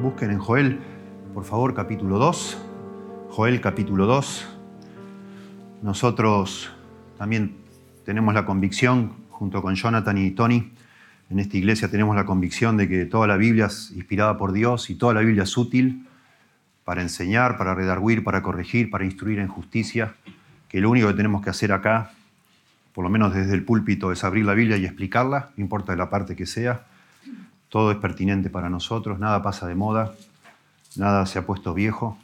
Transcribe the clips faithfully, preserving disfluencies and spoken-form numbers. busquen en Joel, por favor, capítulo dos. Joel, capítulo dos. Nosotros también tenemos la convicción, junto con Jonathan y Tony, en esta iglesia tenemos la convicción de que toda la Biblia es inspirada por Dios y toda la Biblia es útil para enseñar, para redarguir, para corregir, para instruir en justicia, que lo único que tenemos que hacer acá, por lo menos desde el púlpito, es abrir la Biblia y explicarla, no importa la parte que sea. Todo es pertinente para nosotros, nada pasa de moda, nada se ha puesto viejo,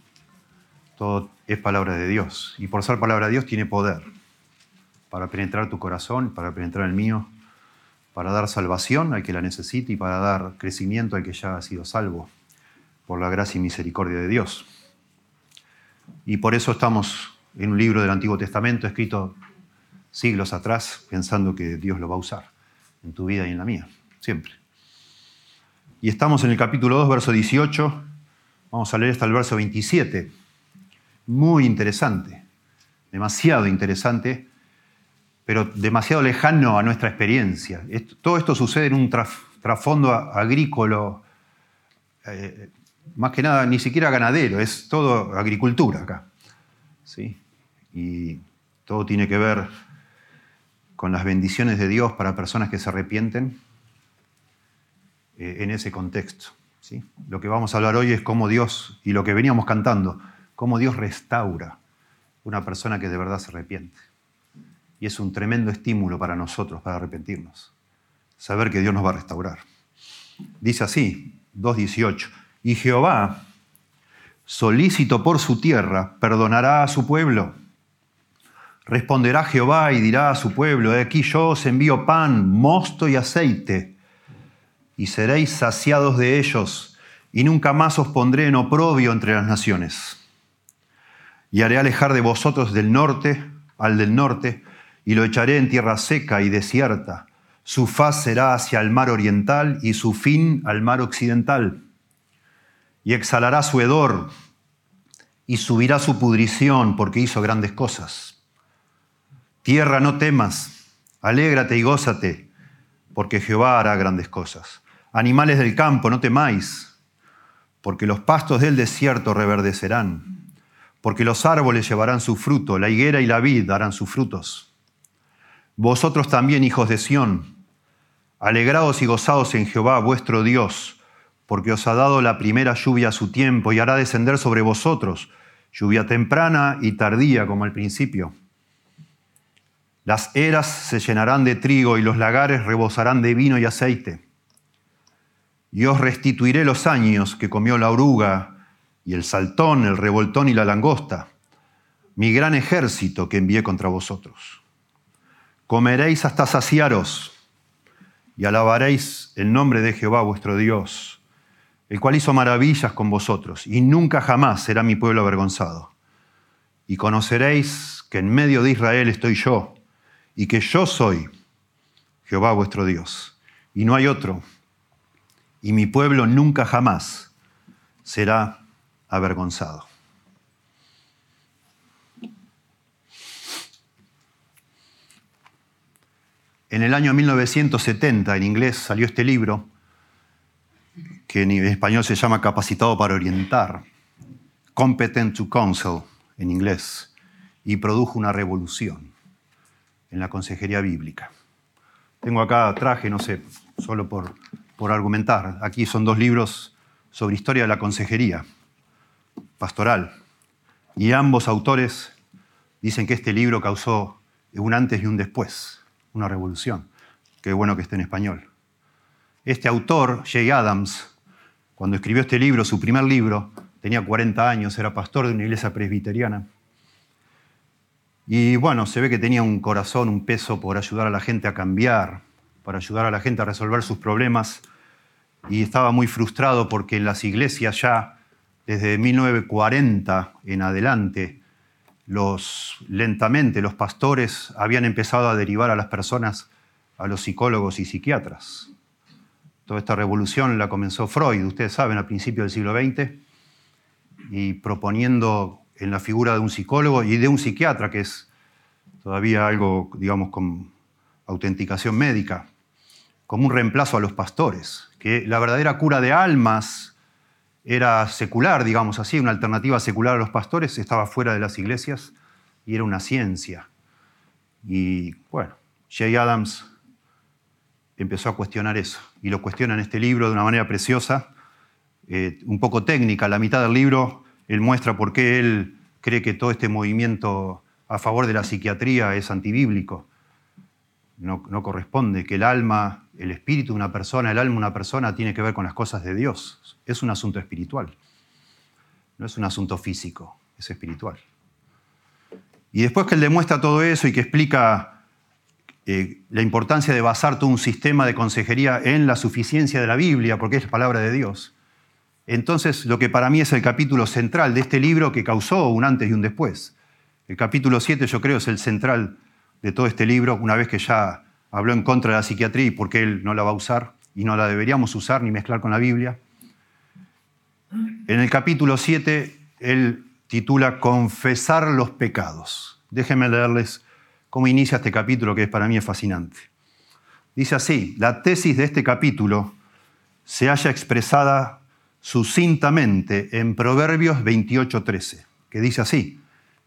todo es palabra de Dios. Y por ser palabra de Dios tiene poder para penetrar tu corazón, para penetrar el mío, para dar salvación al que la necesite y para dar crecimiento al que ya ha sido salvo por la gracia y misericordia de Dios. Y por eso estamos en un libro del Antiguo Testamento escrito siglos atrás, pensando que Dios lo va a usar en tu vida y en la mía, siempre. Y estamos en el capítulo dos, verso dieciocho. Vamos a leer hasta el verso veintisiete. Muy interesante, demasiado interesante, pero demasiado lejano a nuestra experiencia. Esto, todo esto sucede en un traf, trasfondo agrícola, eh, más que nada, ni siquiera ganadero, es todo agricultura acá, ¿sí? Y todo tiene que ver con las bendiciones de Dios para personas que se arrepienten eh, en ese contexto, ¿sí? Lo que vamos a hablar hoy es cómo Dios, y lo que veníamos cantando, cómo Dios restaura una persona que de verdad se arrepiente. Y es un tremendo estímulo para nosotros, para arrepentirnos. Saber que Dios nos va a restaurar. Dice así, dos dieciocho. Y Jehová, solícito por su tierra, perdonará a su pueblo. Responderá Jehová y dirá a su pueblo, he aquí yo os envío pan, mosto y aceite, y seréis saciados de ellos, y nunca más os pondré en oprobio entre las naciones. Y haré alejar de vosotros del norte, al del norte, y lo echaré en tierra seca y desierta. Su faz será hacia el mar oriental y su fin al mar occidental. Y exhalará su hedor y subirá su pudrición porque hizo grandes cosas. Tierra, no temas, alégrate y gózate, porque Jehová hará grandes cosas. Animales del campo, no temáis, porque los pastos del desierto reverdecerán, porque los árboles llevarán su fruto, la higuera y la vid darán sus frutos. Vosotros también, hijos de Sión, alegraos y gozaos en Jehová vuestro Dios, porque os ha dado la primera lluvia a su tiempo y hará descender sobre vosotros lluvia temprana y tardía como al principio. Las eras se llenarán de trigo y los lagares rebosarán de vino y aceite. Y os restituiré los años que comió la oruga y el saltón, el revoltón y la langosta, mi gran ejército que envié contra vosotros. Comeréis hasta saciaros y alabaréis el nombre de Jehová vuestro Dios, el cual hizo maravillas con vosotros, y nunca jamás será mi pueblo avergonzado. Y conoceréis que en medio de Israel estoy yo, y que yo soy Jehová vuestro Dios, y no hay otro, y mi pueblo nunca jamás será avergonzado. En el año mil novecientos setenta, en inglés, salió este libro, que en español se llama Capacitado para Orientar, Competent to Counsel, en inglés, y produjo una revolución en la consejería bíblica. Tengo acá, traje, no sé, solo por, por argumentar, aquí son dos libros sobre historia de la consejería pastoral, y ambos autores dicen que este libro causó un antes y un después. Una revolución. Qué bueno que esté en español. Este autor, Jay Adams, cuando escribió este libro, su primer libro, tenía cuarenta años, era pastor de una iglesia presbiteriana. Y bueno, se ve que tenía un corazón, un peso por ayudar a la gente a cambiar, para ayudar a la gente a resolver sus problemas. Y estaba muy frustrado porque en las iglesias ya, desde mil novecientos cuarenta en adelante, Los, lentamente los pastores habían empezado a derivar a las personas a los psicólogos y psiquiatras. Toda esta revolución la comenzó Freud, ustedes saben, a principios del siglo veinte, y proponiendo en la figura de un psicólogo y de un psiquiatra, que es todavía algo, digamos, con autenticación médica, como un reemplazo a los pastores, que la verdadera cura de almas era secular, digamos así, una alternativa secular a los pastores, estaba fuera de las iglesias y era una ciencia. Y bueno, Jay Adams empezó a cuestionar eso y lo cuestiona en este libro de una manera preciosa, eh, un poco técnica. La mitad del libro él muestra por qué él cree que todo este movimiento a favor de la psiquiatría es antibíblico. No, no corresponde, que el alma, el espíritu de una persona, el alma de una persona tiene que ver con las cosas de Dios. Es un asunto espiritual, no es un asunto físico, es espiritual. Y después que él demuestra todo eso y que explica eh, la importancia de basar todo un sistema de consejería en la suficiencia de la Biblia, porque es la palabra de Dios, entonces lo que para mí es el capítulo central de este libro que causó un antes y un después. El capítulo siete yo creo es el central de todo este libro, una vez que ya habló en contra de la psiquiatría y por qué él no la va a usar, y no la deberíamos usar ni mezclar con la Biblia. En el capítulo siete, él titula Confesar los pecados. Déjenme leerles cómo inicia este capítulo, que para mí es fascinante. Dice así: la tesis de este capítulo se halla expresada sucintamente en Proverbios veintiocho trece, que dice así: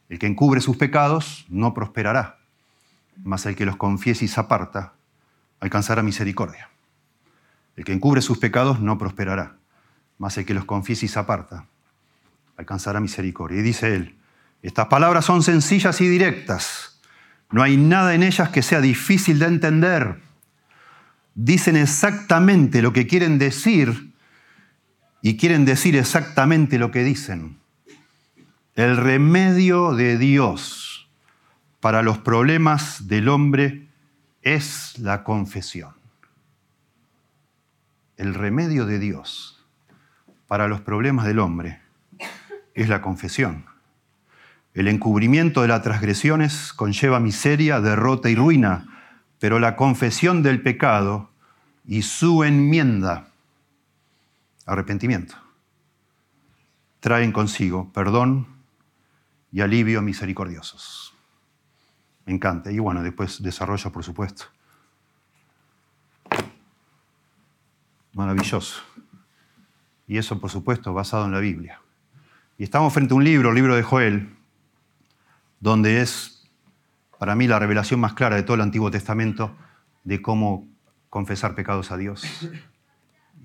el que encubre sus pecados no prosperará, mas el que los confiesa y se aparta alcanzará misericordia. El que encubre sus pecados no prosperará, mas el que los confiesa y se aparta alcanzará misericordia. Y dice él: estas palabras son sencillas y directas, no hay nada en ellas que sea difícil de entender. Dicen exactamente lo que quieren decir y quieren decir exactamente lo que dicen. El remedio de Dios para los problemas del hombre es la confesión. El remedio de Dios para los problemas del hombre es la confesión. El encubrimiento de las transgresiones conlleva miseria, derrota y ruina, pero la confesión del pecado y su enmienda, arrepentimiento, traen consigo perdón y alivio misericordiosos. Me encanta. Y bueno, después desarrolla, por supuesto. Maravilloso. Y eso, por supuesto, basado en la Biblia. Y estamos frente a un libro, el libro de Joel, donde es, para mí, la revelación más clara de todo el Antiguo Testamento de cómo confesar pecados a Dios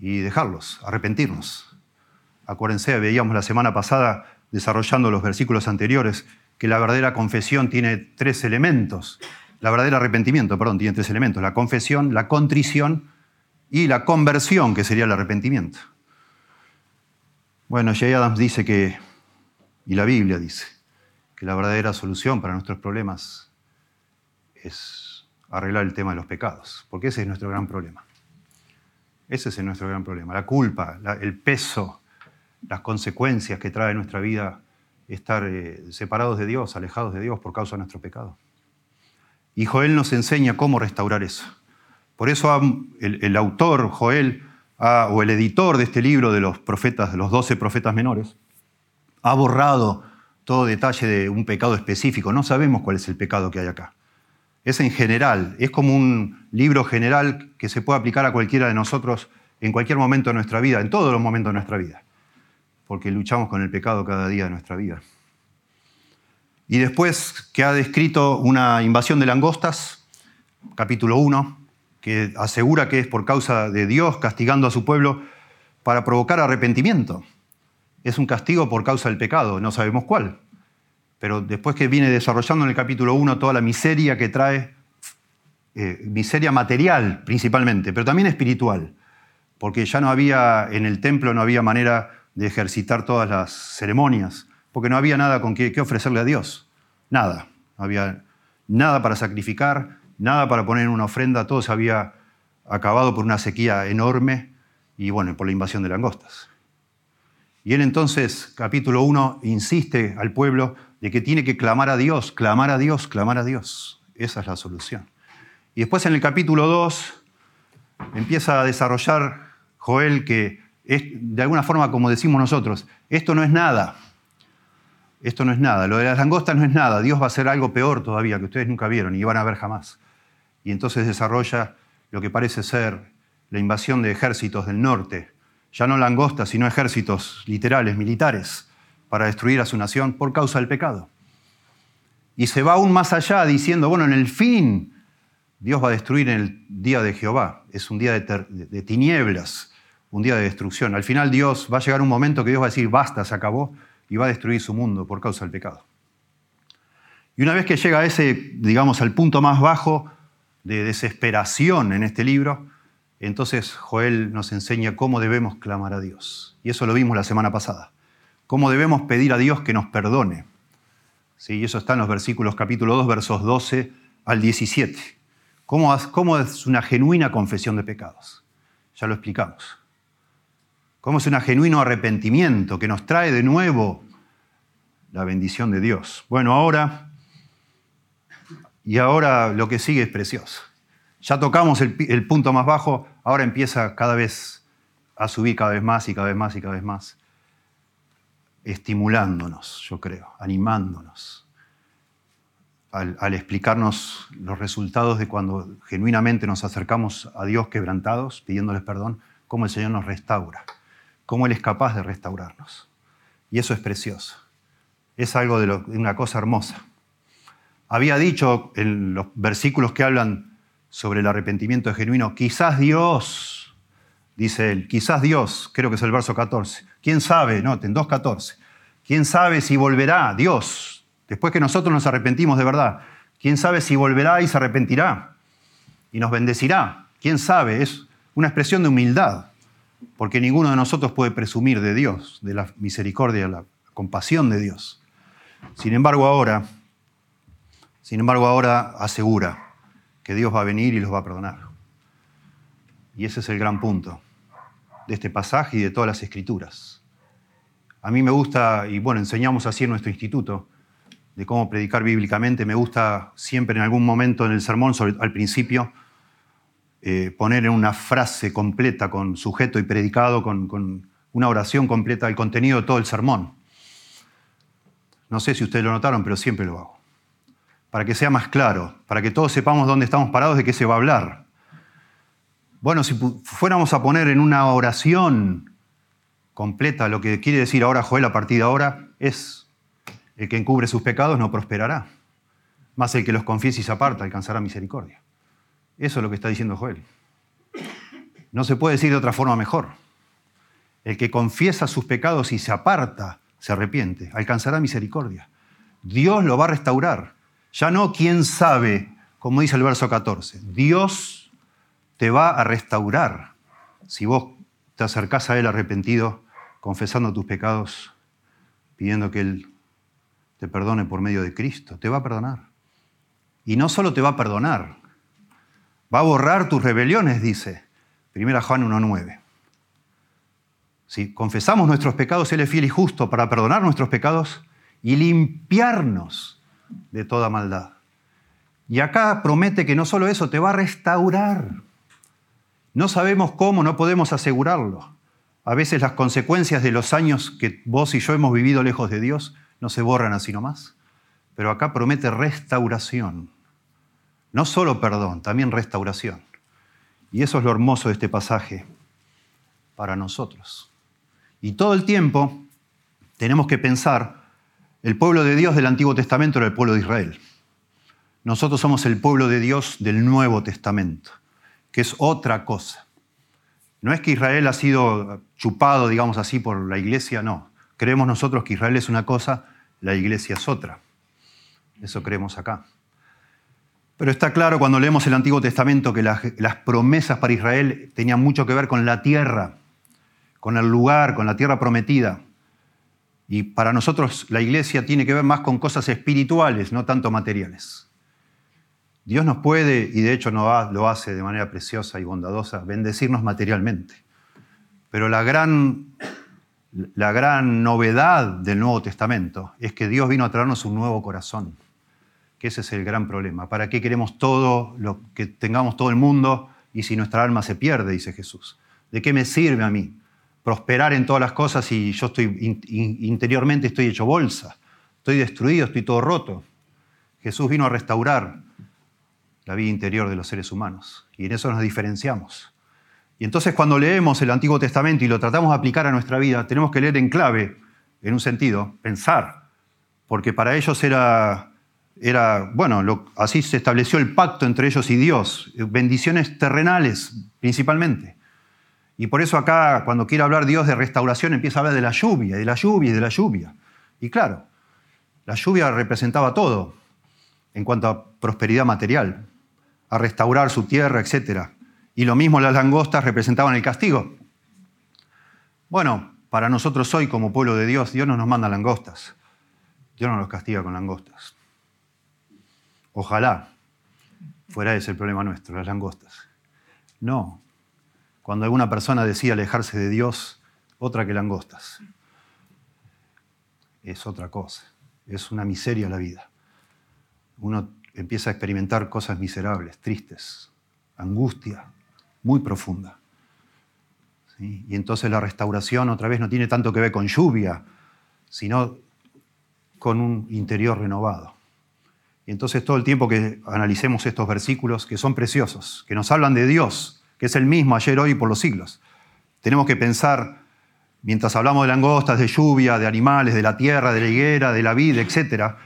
y dejarlos, arrepentirnos. Acuérdense, veíamos la semana pasada, desarrollando los versículos anteriores, que la verdadera confesión tiene tres elementos. La verdadera arrepentimiento, perdón, tiene tres elementos. La confesión, la contrición y la conversión, que sería el arrepentimiento. Bueno, Jay Adams dice que, y la Biblia dice, que la verdadera solución para nuestros problemas es arreglar el tema de los pecados, porque ese es nuestro gran problema. Ese es nuestro gran problema. La culpa, la, el peso, las consecuencias que trae nuestra vida estar eh, separados de Dios, alejados de Dios por causa de nuestro pecado. Y Joel nos enseña cómo restaurar eso. Por eso el, el autor, Joel, ah, o el editor de este libro de los profetas, de los doce profetas menores, ha borrado todo detalle de un pecado específico. No sabemos cuál es el pecado que hay acá. Es en general, es como un libro general que se puede aplicar a cualquiera de nosotros en cualquier momento de nuestra vida, en todos los momentos de nuestra vida, porque luchamos con el pecado cada día de nuestra vida. Y después que ha descrito una invasión de langostas, capítulo uno, que asegura que es por causa de Dios castigando a su pueblo para provocar arrepentimiento. Es un castigo por causa del pecado, no sabemos cuál. Pero después que viene desarrollando en el capítulo uno toda la miseria que trae, eh, miseria material principalmente, pero también espiritual, porque ya no había, en el templo no había manera de ejercitar todas las ceremonias, porque no había nada con qué ofrecerle a Dios. Nada. No había nada para sacrificar, nada para poner en una ofrenda. Todo se había acabado por una sequía enorme y, bueno, por la invasión de langostas. Y él entonces, capítulo uno, insiste al pueblo de que tiene que clamar a Dios, clamar a Dios, clamar a Dios. Esa es la solución. Y después en el capítulo dos empieza a desarrollar Joel que, de alguna forma, como decimos nosotros, esto no es nada. Esto no es nada. Lo de las langostas no es nada. Dios va a hacer algo peor todavía que ustedes nunca vieron y van a ver jamás. Y entonces desarrolla lo que parece ser la invasión de ejércitos del norte ya no langostas, sino ejércitos literales, militares, para destruir a su nación por causa del pecado. Y se va aún más allá diciendo, bueno, en el fin, Dios va a destruir en el día de Jehová. Es un día de, ter- de tinieblas, un día de destrucción. Al final Dios va a llegar un momento que Dios va a decir, basta, se acabó, y va a destruir su mundo por causa del pecado. Y una vez que llega a ese, digamos, al punto más bajo de desesperación en este libro, entonces Joel nos enseña cómo debemos clamar a Dios. Y eso lo vimos la semana pasada. Cómo debemos pedir a Dios que nos perdone. ¿Sí? Y eso está en los versículos capítulo dos, versos doce al diecisiete. Cómo, cómo es una genuina confesión de pecados. Ya lo explicamos. Cómo es un genuino arrepentimiento que nos trae de nuevo la bendición de Dios. Bueno, ahora... Y ahora lo que sigue es precioso. Ya tocamos el, el punto más bajo, ahora empieza cada vez a subir cada vez más y cada vez más y cada vez más, estimulándonos, yo creo, animándonos al, al explicarnos los resultados de cuando genuinamente nos acercamos a Dios quebrantados, pidiéndoles perdón, cómo el Señor nos restaura, cómo Él es capaz de restaurarnos. Y eso es precioso. Es algo de, lo, de una cosa hermosa. Había dicho en los versículos que hablan sobre el arrepentimiento genuino, quizás Dios, dice él, quizás Dios, creo que es el verso catorce, quién sabe, noten, dos catorce, quién sabe si volverá Dios, después que nosotros nos arrepentimos de verdad, quién sabe si volverá y se arrepentirá y nos bendecirá, quién sabe, es una expresión de humildad, porque ninguno de nosotros puede presumir de Dios, de la misericordia, la compasión de Dios. Sin embargo, ahora... Sin embargo, ahora asegura que Dios va a venir y los va a perdonar. Y ese es el gran punto de este pasaje y de todas las Escrituras. A mí me gusta, y bueno, enseñamos así en nuestro instituto, de cómo predicar bíblicamente. Me gusta siempre en algún momento en el sermón, sobre, al principio, eh, poner en una frase completa con sujeto y predicado, con, con una oración completa, el contenido de todo el sermón. No sé si ustedes lo notaron, pero siempre lo hago. Para que sea más claro, para que todos sepamos dónde estamos parados, de qué se va a hablar. Bueno, si fuéramos a poner en una oración completa lo que quiere decir ahora Joel a partir de ahora, es el que encubre sus pecados no prosperará, más el que los confiese y se aparta alcanzará misericordia. Eso es lo que está diciendo Joel. No se puede decir de otra forma mejor. El que confiesa sus pecados y se aparta, se arrepiente, alcanzará misericordia. Dios lo va a restaurar. Ya no quién sabe, como dice el verso catorce. Dios te va a restaurar si vos te acercás a Él arrepentido, confesando tus pecados, pidiendo que Él te perdone por medio de Cristo. Te va a perdonar. Y no solo te va a perdonar, va a borrar tus rebeliones, dice primera de Juan uno nueve. Si confesamos nuestros pecados, Él es fiel y justo para perdonar nuestros pecados y limpiarnos de toda maldad. Y acá promete que no solo eso, te va a restaurar. No sabemos cómo, no podemos asegurarlo. A veces las consecuencias de los años que vos y yo hemos vivido lejos de Dios no se borran así nomás. Pero acá promete restauración. No solo perdón, también restauración. Y eso es lo hermoso de este pasaje para nosotros. Y todo el tiempo tenemos que pensar: el pueblo de Dios del Antiguo Testamento era el pueblo de Israel. Nosotros somos el pueblo de Dios del Nuevo Testamento, que es otra cosa. No es que Israel ha sido chupado, digamos así, por la iglesia, no. Creemos nosotros que Israel es una cosa, la iglesia es otra. Eso creemos acá. Pero está claro cuando leemos el Antiguo Testamento que las, las promesas para Israel tenían mucho que ver con la tierra, con el lugar, con la tierra prometida. Y para nosotros la iglesia tiene que ver más con cosas espirituales, no tanto materiales. Dios nos puede, y de hecho lo hace de manera preciosa y bondadosa, bendecirnos materialmente. Pero la gran, la gran novedad del Nuevo Testamento es que Dios vino a traernos un nuevo corazón, que ese es el gran problema. ¿Para qué queremos todo lo que tengamos todo el mundo y si nuestra alma se pierde, dice Jesús? ¿De qué me sirve a mí prosperar en todas las cosas y yo estoy interiormente estoy hecho bolsa, estoy destruido, estoy todo roto? Jesús vino a restaurar la vida interior de los seres humanos y en eso nos diferenciamos. Y entonces cuando leemos el Antiguo Testamento y lo tratamos de aplicar a nuestra vida, tenemos que leer en clave, en un sentido, pensar. Porque para ellos era, era bueno, lo, así se estableció el pacto entre ellos y Dios. Bendiciones terrenales, principalmente. Y por eso acá, cuando quiere hablar Dios de restauración, empieza a hablar de la lluvia, de la lluvia y de la lluvia. Y claro, la lluvia representaba todo en cuanto a prosperidad material, a restaurar su tierra, etcétera. Y lo mismo las langostas representaban el castigo. Bueno, para nosotros hoy, como pueblo de Dios, Dios no nos manda langostas. Dios no nos castiga con langostas. Ojalá fuera ese el problema nuestro, las langostas. No. Cuando alguna persona decía alejarse de Dios, otra que langostas. Es otra cosa. Es una miseria la vida. Uno empieza a experimentar cosas miserables, tristes, angustia, muy profunda. ¿Sí? Y entonces la restauración otra vez no tiene tanto que ver con lluvia, sino con un interior renovado. Y entonces todo el tiempo que analicemos estos versículos, que son preciosos, que nos hablan de Dios, que es el mismo ayer, hoy y por los siglos. Tenemos que pensar, mientras hablamos de langostas, de lluvia, de animales, de la tierra, de la higuera, de la vida, etcétera,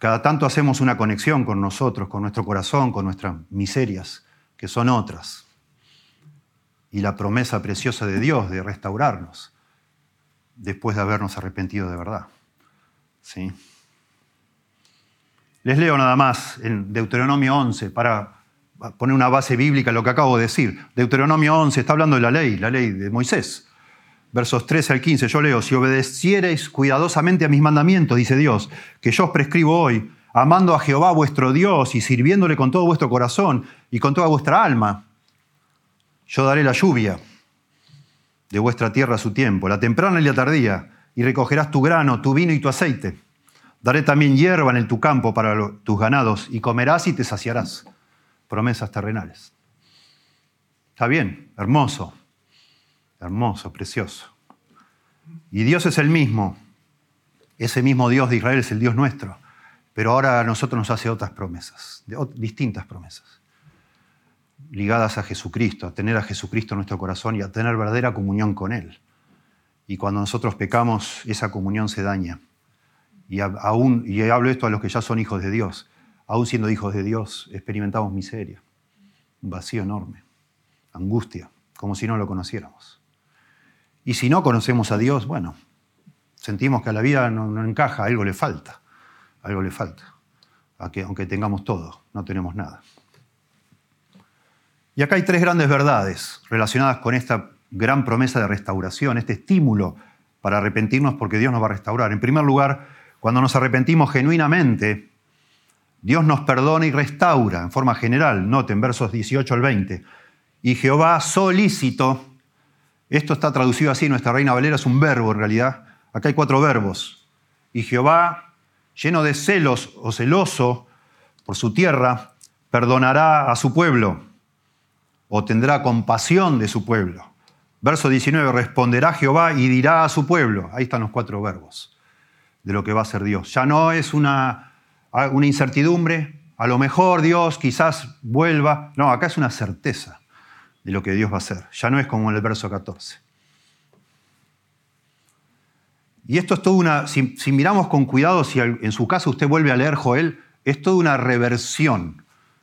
cada tanto hacemos una conexión con nosotros, con nuestro corazón, con nuestras miserias, que son otras. Y la promesa preciosa de Dios de restaurarnos después de habernos arrepentido de verdad. ¿Sí? Les leo nada más en Deuteronomio once para poner una base bíblica en lo que acabo de decir. Deuteronomio once está hablando de la ley, la ley de Moisés. Versos trece al quince, yo leo: si obedeciereis cuidadosamente a mis mandamientos, dice Dios, que yo os prescribo hoy, amando a Jehová vuestro Dios y sirviéndole con todo vuestro corazón y con toda vuestra alma, yo daré la lluvia de vuestra tierra a su tiempo, la temprana y la tardía, y recogerás tu grano, tu vino y tu aceite. Daré también hierba en el tu campo para lo, tus ganados, y comerás y te saciarás. Promesas terrenales. Está bien, hermoso, hermoso, precioso. Y Dios es el mismo, ese mismo Dios de Israel es el Dios nuestro, pero ahora a nosotros nos hace otras promesas, distintas promesas, ligadas a Jesucristo, a tener a Jesucristo en nuestro corazón y a tener verdadera comunión con Él. Y cuando nosotros pecamos, esa comunión se daña. Y, aún, y hablo esto a los que ya son hijos de Dios. Aún siendo hijos de Dios, experimentamos miseria, un vacío enorme, angustia, como si no lo conociéramos. Y si no conocemos a Dios, bueno, sentimos que a la vida no, no encaja, algo le falta, algo le falta. A que, aunque tengamos todo, no tenemos nada. Y acá hay tres grandes verdades relacionadas con esta gran promesa de restauración, este estímulo para arrepentirnos porque Dios nos va a restaurar. En primer lugar, cuando nos arrepentimos genuinamente, Dios nos perdona y restaura en forma general. Noten versos dieciocho al veinte. Y Jehová solícito, esto está traducido así, nuestra Reina Valera es un verbo en realidad. Acá hay cuatro verbos. Y Jehová, lleno de celos o celoso por su tierra, perdonará a su pueblo o tendrá compasión de su pueblo. Verso diecinueve, responderá Jehová y dirá a su pueblo. Ahí están los cuatro verbos de lo que va a hacer Dios. Ya no es una... una incertidumbre, a lo mejor Dios quizás vuelva. No, acá es una certeza de lo que Dios va a hacer. Ya no es como en el verso catorce. Y esto es toda una, si, si miramos con cuidado, si en su caso usted vuelve a leer Joel, es toda una reversión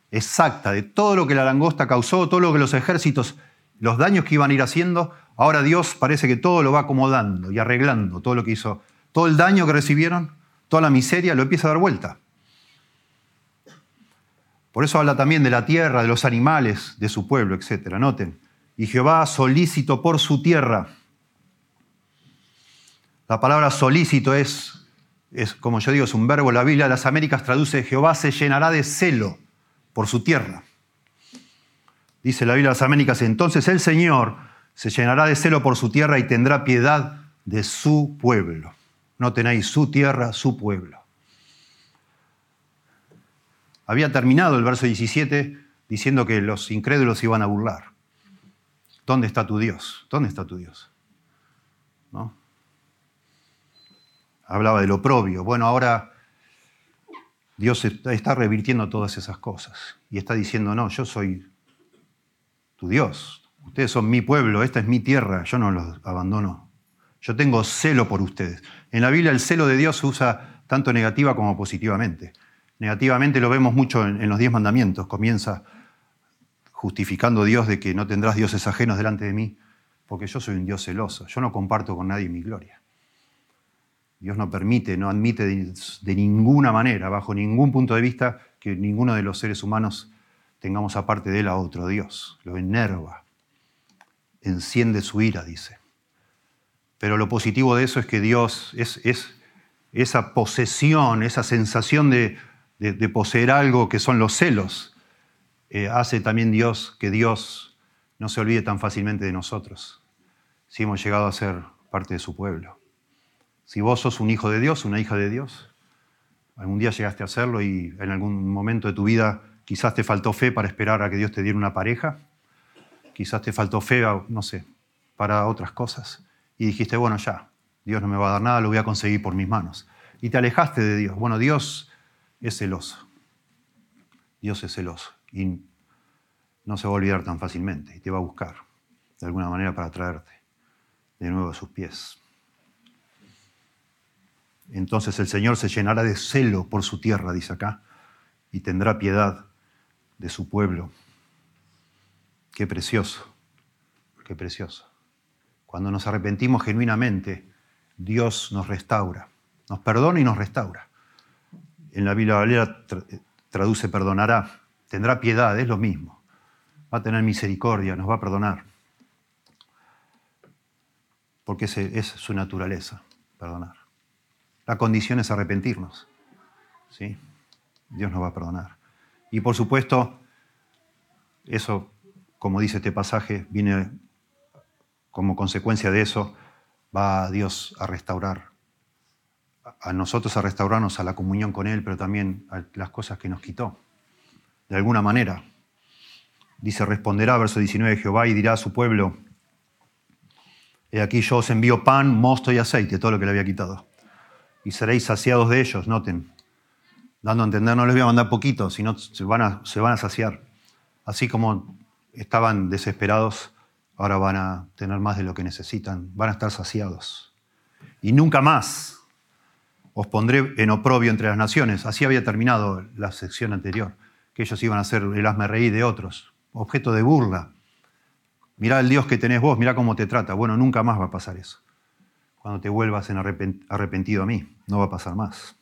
exacta de todo lo que la langosta causó, todo lo que los ejércitos, los daños que iban a ir haciendo. Ahora Dios parece que todo lo va acomodando y arreglando, todo lo que hizo, todo el daño que recibieron, toda la miseria, lo empieza a dar vuelta. Por eso habla también de la tierra, de los animales, de su pueblo, etcétera. Noten, y Jehová solícito por su tierra. La palabra solícito es, es, como yo digo, es un verbo. La Biblia de las Américas traduce, Jehová se llenará de celo por su tierra. Dice la Biblia de las Américas, entonces el Señor se llenará de celo por su tierra y tendrá piedad de su pueblo. Noten ahí, su tierra, su pueblo. Había terminado el verso diecisiete diciendo que los incrédulos iban a burlar. ¿Dónde está tu Dios? ¿Dónde está tu Dios? ¿No? Hablaba de lo oprobio. Bueno, ahora Dios está revirtiendo todas esas cosas y está diciendo, no, yo soy tu Dios. Ustedes son mi pueblo, esta es mi tierra, yo no los abandono. Yo tengo celo por ustedes. En la Biblia el celo de Dios se usa tanto negativa como positivamente. Negativamente lo vemos mucho en, en los diez mandamientos. Comienza justificando Dios de que no tendrás dioses ajenos delante de mí, porque yo soy un Dios celoso. Yo no comparto con nadie mi gloria. Dios no permite, no admite de, de ninguna manera, bajo ningún punto de vista, que ninguno de los seres humanos tengamos aparte de él a otro Dios. Lo enerva. Enciende su ira, dice. Pero lo positivo de eso es que Dios, es, es esa posesión, esa sensación de, de, de poseer algo que son los celos, eh, hace también Dios que Dios no se olvide tan fácilmente de nosotros, si hemos llegado a ser parte de su pueblo. Si vos sos un hijo de Dios, una hija de Dios, algún día llegaste a serlo y en algún momento de tu vida quizás te faltó fe para esperar a que Dios te diera una pareja, quizás te faltó fe, no sé, para otras cosas. Y dijiste, bueno, ya, Dios no me va a dar nada, lo voy a conseguir por mis manos. Y te alejaste de Dios. Bueno, Dios es celoso. Dios es celoso. Y no se va a olvidar tan fácilmente. Y te va a buscar, de alguna manera, para traerte de nuevo a sus pies. Entonces el Señor se llenará de celo por su tierra, dice acá, y tendrá piedad de su pueblo. Qué precioso, qué precioso. Cuando nos arrepentimos genuinamente, Dios nos restaura, nos perdona y nos restaura. En la Biblia de Valera traduce perdonará, tendrá piedad, es lo mismo. Va a tener misericordia, nos va a perdonar. Porque ese es su naturaleza, perdonar. La condición es arrepentirnos, ¿sí? Dios nos va a perdonar. Y por supuesto, eso, como dice este pasaje, viene como consecuencia de eso, va Dios a restaurar, a nosotros a restaurarnos a la comunión con Él, pero también a las cosas que nos quitó, de alguna manera. Dice, responderá, verso diecinueve, Jehová, y dirá a su pueblo, he aquí yo os envío pan, mosto y aceite, todo lo que le había quitado, y seréis saciados de ellos, noten, dando a entender, no les voy a mandar poquito, sino se van a, se van a saciar, así como estaban desesperados, ahora van a tener más de lo que necesitan, van a estar saciados. Y nunca más os pondré en oprobio entre las naciones. Así había terminado la sección anterior, que ellos iban a ser el hazmerreír de otros, objeto de burla. Mirá el Dios que tenés vos, mirá cómo te trata. Bueno, nunca más va a pasar eso. Cuando te vuelvas en arrepentido a mí, no va a pasar más.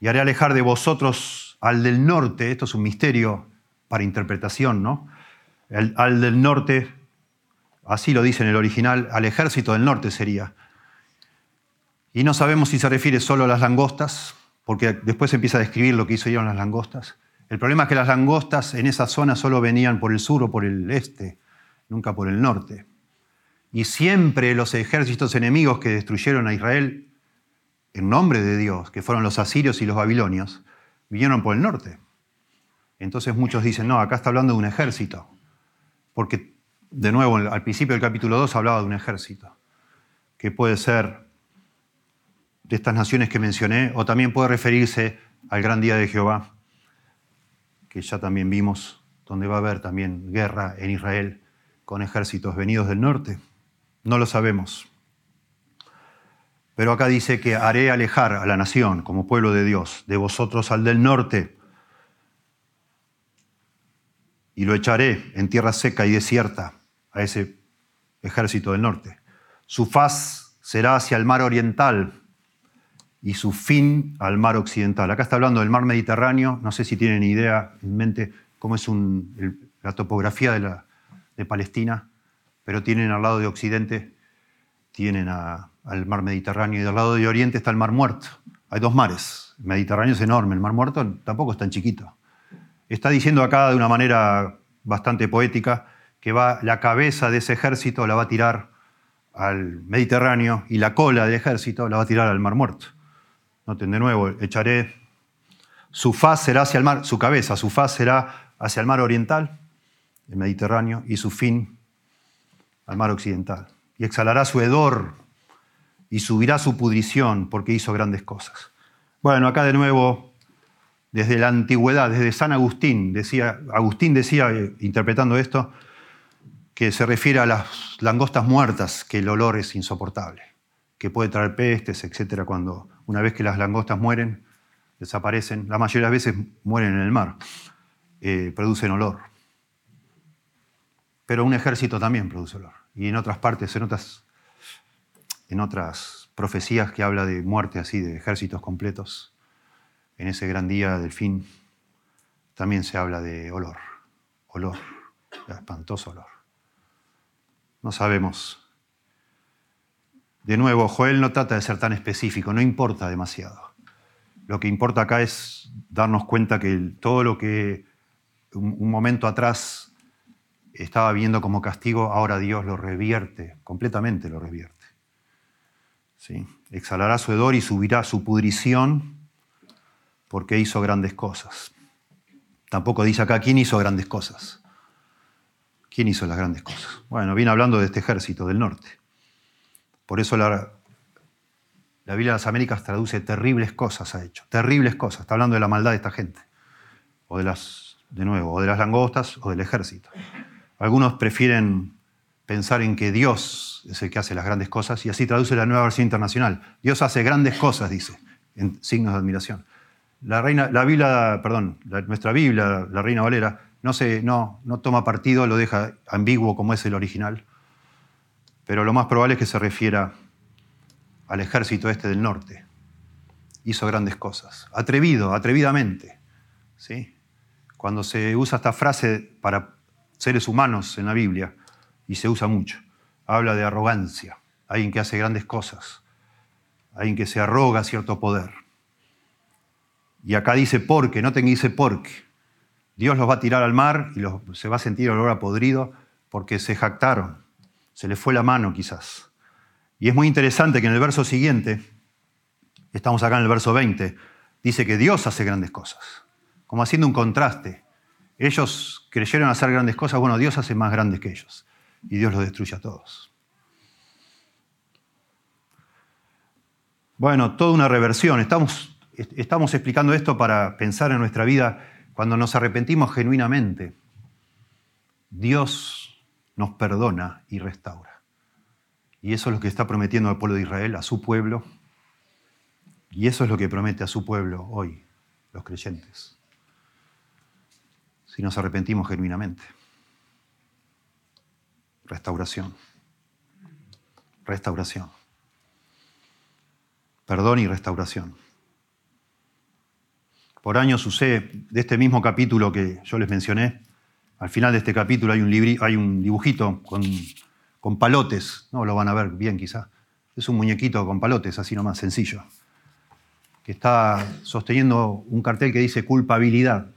Y haré alejar de vosotros al del norte, esto es un misterio, para interpretación, ¿no? El, al del norte, así lo dice en el original, al ejército del norte sería. Y no sabemos si se refiere solo a las langostas, porque después empieza a describir lo que hicieron las langostas. El problema es que las langostas en esa zona solo venían por el sur o por el este, nunca por el norte. Y siempre los ejércitos enemigos que destruyeron a Israel, en nombre de Dios, que fueron los asirios y los babilonios, vinieron por el norte. Entonces muchos dicen, no, acá está hablando de un ejército. Porque, de nuevo, al principio del capítulo dos hablaba de un ejército, que puede ser de estas naciones que mencioné, o también puede referirse al gran día de Jehová, que ya también vimos, donde va a haber también guerra en Israel con ejércitos venidos del norte. No lo sabemos. Pero acá dice que haré alejar a la nación, como pueblo de Dios, de vosotros al del norte, y lo echaré en tierra seca y desierta a ese ejército del norte. Su faz será hacia el mar oriental y su fin al mar occidental. Acá está hablando del mar Mediterráneo. No sé si tienen idea en mente cómo es un, el, la topografía de, la, de Palestina, pero tienen al lado de Occidente, tienen a, al mar Mediterráneo, y del lado de Oriente está el mar Muerto. Hay dos mares. El Mediterráneo es enorme, el mar Muerto tampoco es tan chiquito. Está diciendo acá de una manera bastante poética que va, la cabeza de ese ejército la va a tirar al Mediterráneo y la cola del ejército la va a tirar al Mar Muerto. Noten de nuevo, echaré, su faz será hacia el mar, su cabeza, su faz será hacia el mar oriental, el Mediterráneo, y su fin al mar occidental. Y exhalará su hedor y subirá su pudrición porque hizo grandes cosas. Bueno, acá de nuevo desde la antigüedad, desde San Agustín, decía, Agustín decía, interpretando esto, que se refiere a las langostas muertas, que el olor es insoportable, que puede traer pestes, etcétera, cuando una vez que las langostas mueren, desaparecen, la mayoría de las veces mueren en el mar, eh, producen olor. Pero un ejército también produce olor. Y en otras partes, en otras, en otras profecías que habla de muerte así, de ejércitos completos, en ese gran día del fin, también se habla de olor, olor, espantoso olor. No sabemos. De nuevo, Joel no trata de ser tan específico, no importa demasiado. Lo que importa acá es darnos cuenta que todo lo que un momento atrás estaba viendo como castigo, ahora Dios lo revierte, completamente lo revierte. ¿Sí? Exhalará su hedor y subirá su pudrición porque hizo grandes cosas. Tampoco dice acá quién hizo grandes cosas. ¿Quién hizo las grandes cosas? Bueno, viene hablando de este ejército del norte. Por eso la... La Biblia de las Américas traduce terribles cosas ha hecho, terribles cosas. Está hablando de la maldad de esta gente, o de las, de nuevo, o de las langostas o del ejército. Algunos prefieren pensar en que Dios es el que hace las grandes cosas y así traduce la Nueva Versión Internacional. Dios hace grandes cosas, dice, en signos de admiración. La Reina, la Biblia, perdón, la, nuestra Biblia, la Reina Valera, no, se, no, no toma partido, lo deja ambiguo como es el original, pero lo más probable es que se refiera al ejército este del norte. Hizo grandes cosas. Atrevido, atrevidamente. ¿Sí? Cuando se usa esta frase para seres humanos en la Biblia, y se usa mucho, habla de arrogancia. Alguien que hace grandes cosas. Alguien que se arroga cierto poder. Y acá dice porque, no te dice porque. Dios los va a tirar al mar y los, se va a sentir el olor a podrido porque se jactaron. Se les fue la mano quizás. Y es muy interesante que en el verso siguiente, estamos acá en el verso veinte, dice que Dios hace grandes cosas, como haciendo un contraste. Ellos creyeron hacer grandes cosas, bueno, Dios hace más grandes que ellos, y Dios los destruye a todos. Bueno, toda una reversión. Estamos, estamos explicando esto para pensar en nuestra vida. Cuando nos arrepentimos genuinamente, Dios nos perdona y restaura. Y eso es lo que está prometiendo al pueblo de Israel, a su pueblo. Y eso es lo que promete a su pueblo hoy, los creyentes. Si nos arrepentimos genuinamente. Restauración. Restauración. Perdón y restauración. Por años usé, de este mismo capítulo que yo les mencioné, al final de este capítulo hay un, libri- hay un dibujito con... con palotes, no lo van a ver bien quizá, es un muñequito con palotes, así nomás, sencillo, que está sosteniendo un cartel que dice culpabilidad,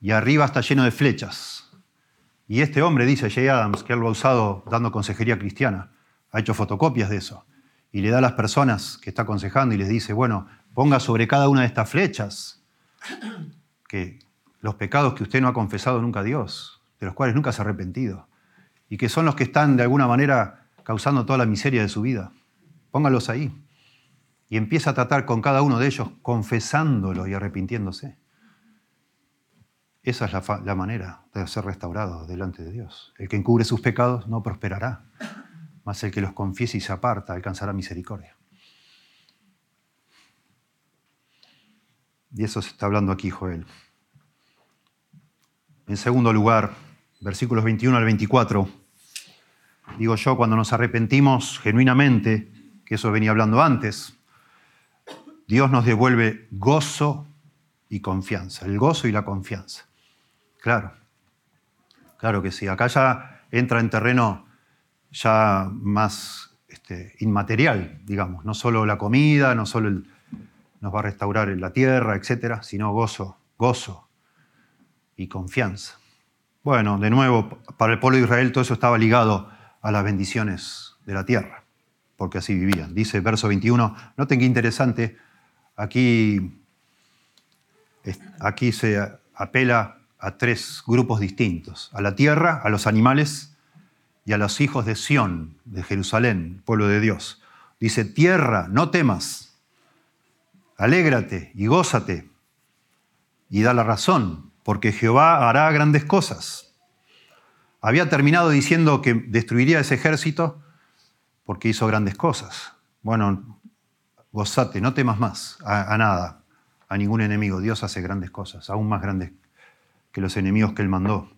y arriba está lleno de flechas. Y este hombre, dice Jay Adams, que él lo ha usado dando consejería cristiana, ha hecho fotocopias de eso, y le da a las personas que está aconsejando y les dice, bueno, ponga sobre cada una de estas flechas que los pecados que usted no ha confesado nunca a Dios, de los cuales nunca se ha arrepentido, y que son los que están de alguna manera causando toda la miseria de su vida. Póngalos ahí. Y empieza a tratar con cada uno de ellos, confesándolos y arrepintiéndose. Esa es la, fa- la manera de ser restaurados delante de Dios. El que encubre sus pecados no prosperará, mas el que los confiese y se aparta alcanzará misericordia. Y eso se está hablando aquí, Joel. En segundo lugar, versículos veintiuno al veinticuatro, digo yo, cuando nos arrepentimos genuinamente, que eso venía hablando antes, Dios nos devuelve gozo y confianza, el gozo y la confianza. Claro, claro que sí. Acá ya entra en terreno ya más este, inmaterial, digamos. No solo la comida, no solo el, nos va a restaurar la tierra, etcétera, sino gozo, gozo y confianza. Bueno, de nuevo, para el pueblo de Israel todo eso estaba ligado a las bendiciones de la tierra, porque así vivían. Dice verso veintiuno, noten qué interesante, aquí, aquí se apela a tres grupos distintos, a la tierra, a los animales y a los hijos de Sión, de Jerusalén, pueblo de Dios. Dice, tierra, no temas, alégrate y gózate, Y da la razón, porque Jehová hará grandes cosas. Había terminado diciendo que destruiría ese ejército porque hizo grandes cosas. Bueno, gozate, no temas más a, a nada, a ningún enemigo. Dios hace grandes cosas, aún más grandes que los enemigos que Él mandó.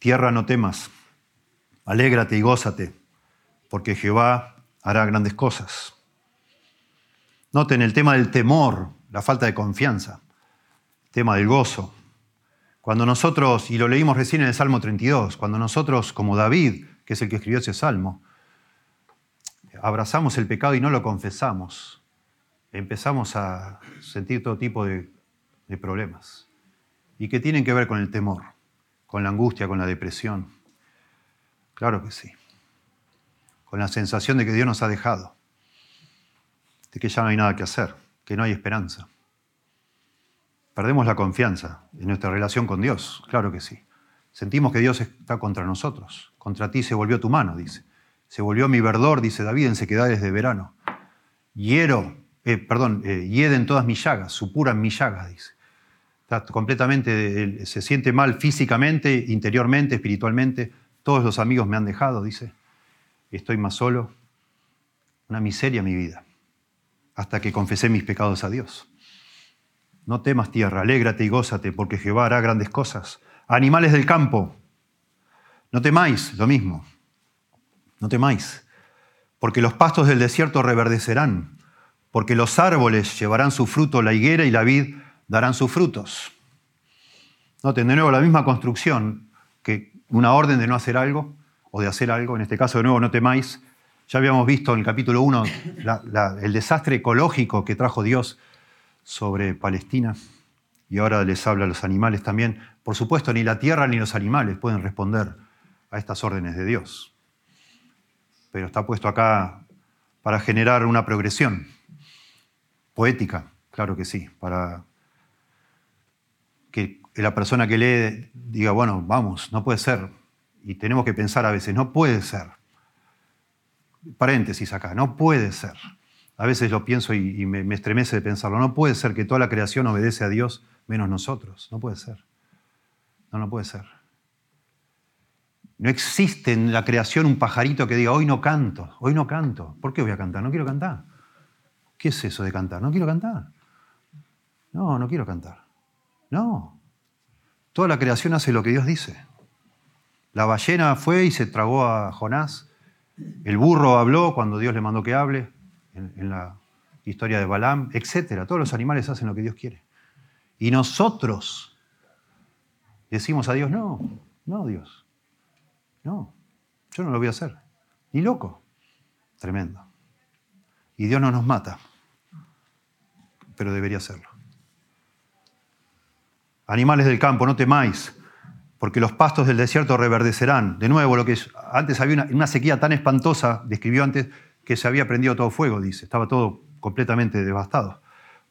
Tierra, no temas, alégrate y gózate, porque Jehová hará grandes cosas. Noten el tema del temor, la falta de confianza, el tema del gozo. Cuando nosotros, y lo leímos recién en el Salmo treinta y dos, cuando nosotros, como David, que es el que escribió ese Salmo, abrazamos el pecado y no lo confesamos, empezamos a sentir todo tipo de, de problemas. ¿Y qué tienen que ver con el temor, con la angustia, con la depresión? Claro que sí. Con la sensación de que Dios nos ha dejado, de que ya no hay nada que hacer, que no hay esperanza. Perdemos la confianza en nuestra relación con Dios, claro que sí. Sentimos que Dios está contra nosotros. Contra ti se volvió tu mano, dice. Se volvió mi verdor, dice David, en sequedades de verano. Hiero, eh, perdón, eh, hieden todas mis llagas, supuran mis llagas, dice. Está completamente, se siente mal físicamente, interiormente, espiritualmente. Todos los amigos me han dejado, dice. Estoy más solo. Una miseria mi vida. Hasta que confesé mis pecados a Dios. No temas, tierra, alégrate y gózate, porque Jehová hará grandes cosas. Animales del campo, no temáis, lo mismo. No temáis, porque los pastos del desierto reverdecerán, porque los árboles llevarán su fruto, la higuera y la vid darán sus frutos. Noten de nuevo la misma construcción, que una orden de no hacer algo o de hacer algo. En este caso, de nuevo, no temáis. Ya habíamos visto en el capítulo uno la, la, el desastre ecológico que trajo Dios sobre Palestina. Y ahora les habla a los animales también. Por supuesto, ni la tierra ni los animales pueden responder a estas órdenes de Dios. Pero está puesto acá para generar una progresión poética, claro que sí, para que la persona que lee diga, bueno, vamos, no puede ser. Y tenemos que pensar a veces, no puede ser. Paréntesis acá, no puede ser. A veces lo pienso y, y me, me estremece de pensarlo. No puede ser que toda la creación obedece a Dios menos nosotros. No puede ser. No, no puede ser. No existe en la creación un pajarito que diga, hoy no canto, hoy no canto. ¿Por qué voy a cantar? No quiero cantar. ¿Qué es eso de cantar? No quiero cantar. No, no quiero cantar. No. Toda la creación hace lo que Dios dice. La ballena fue y se tragó a Jonás. El burro habló cuando Dios le mandó que hable, en, en la historia de Balaam, etcétera. Todos los animales hacen lo que Dios quiere. Y nosotros decimos a Dios, no, no Dios, no, yo no lo voy a hacer. Ni loco. Tremendo. Y Dios no nos mata, pero debería hacerlo. Animales del campo, no temáis, porque los pastos del desierto reverdecerán. De nuevo, lo que antes había una, una sequía tan espantosa, describió antes, que se había prendido todo fuego, dice. Estaba todo completamente devastado.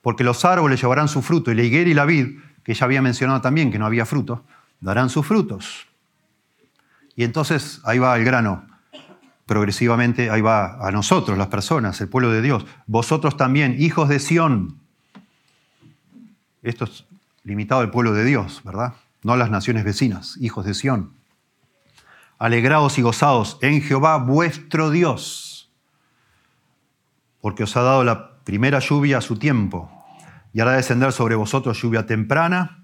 Porque los árboles llevarán su fruto, y la higuera y la vid, que ya había mencionado también que no había fruto, darán sus frutos. Y entonces ahí va el grano. Progresivamente ahí va a nosotros, las personas, el pueblo de Dios. Vosotros también, hijos de Sión. Esto es limitado al pueblo de Dios, ¿verdad? No a las naciones vecinas, hijos de Sión. Alegraos y gozaos en Jehová vuestro Dios, porque os ha dado la primera lluvia a su tiempo, y hará descender sobre vosotros lluvia temprana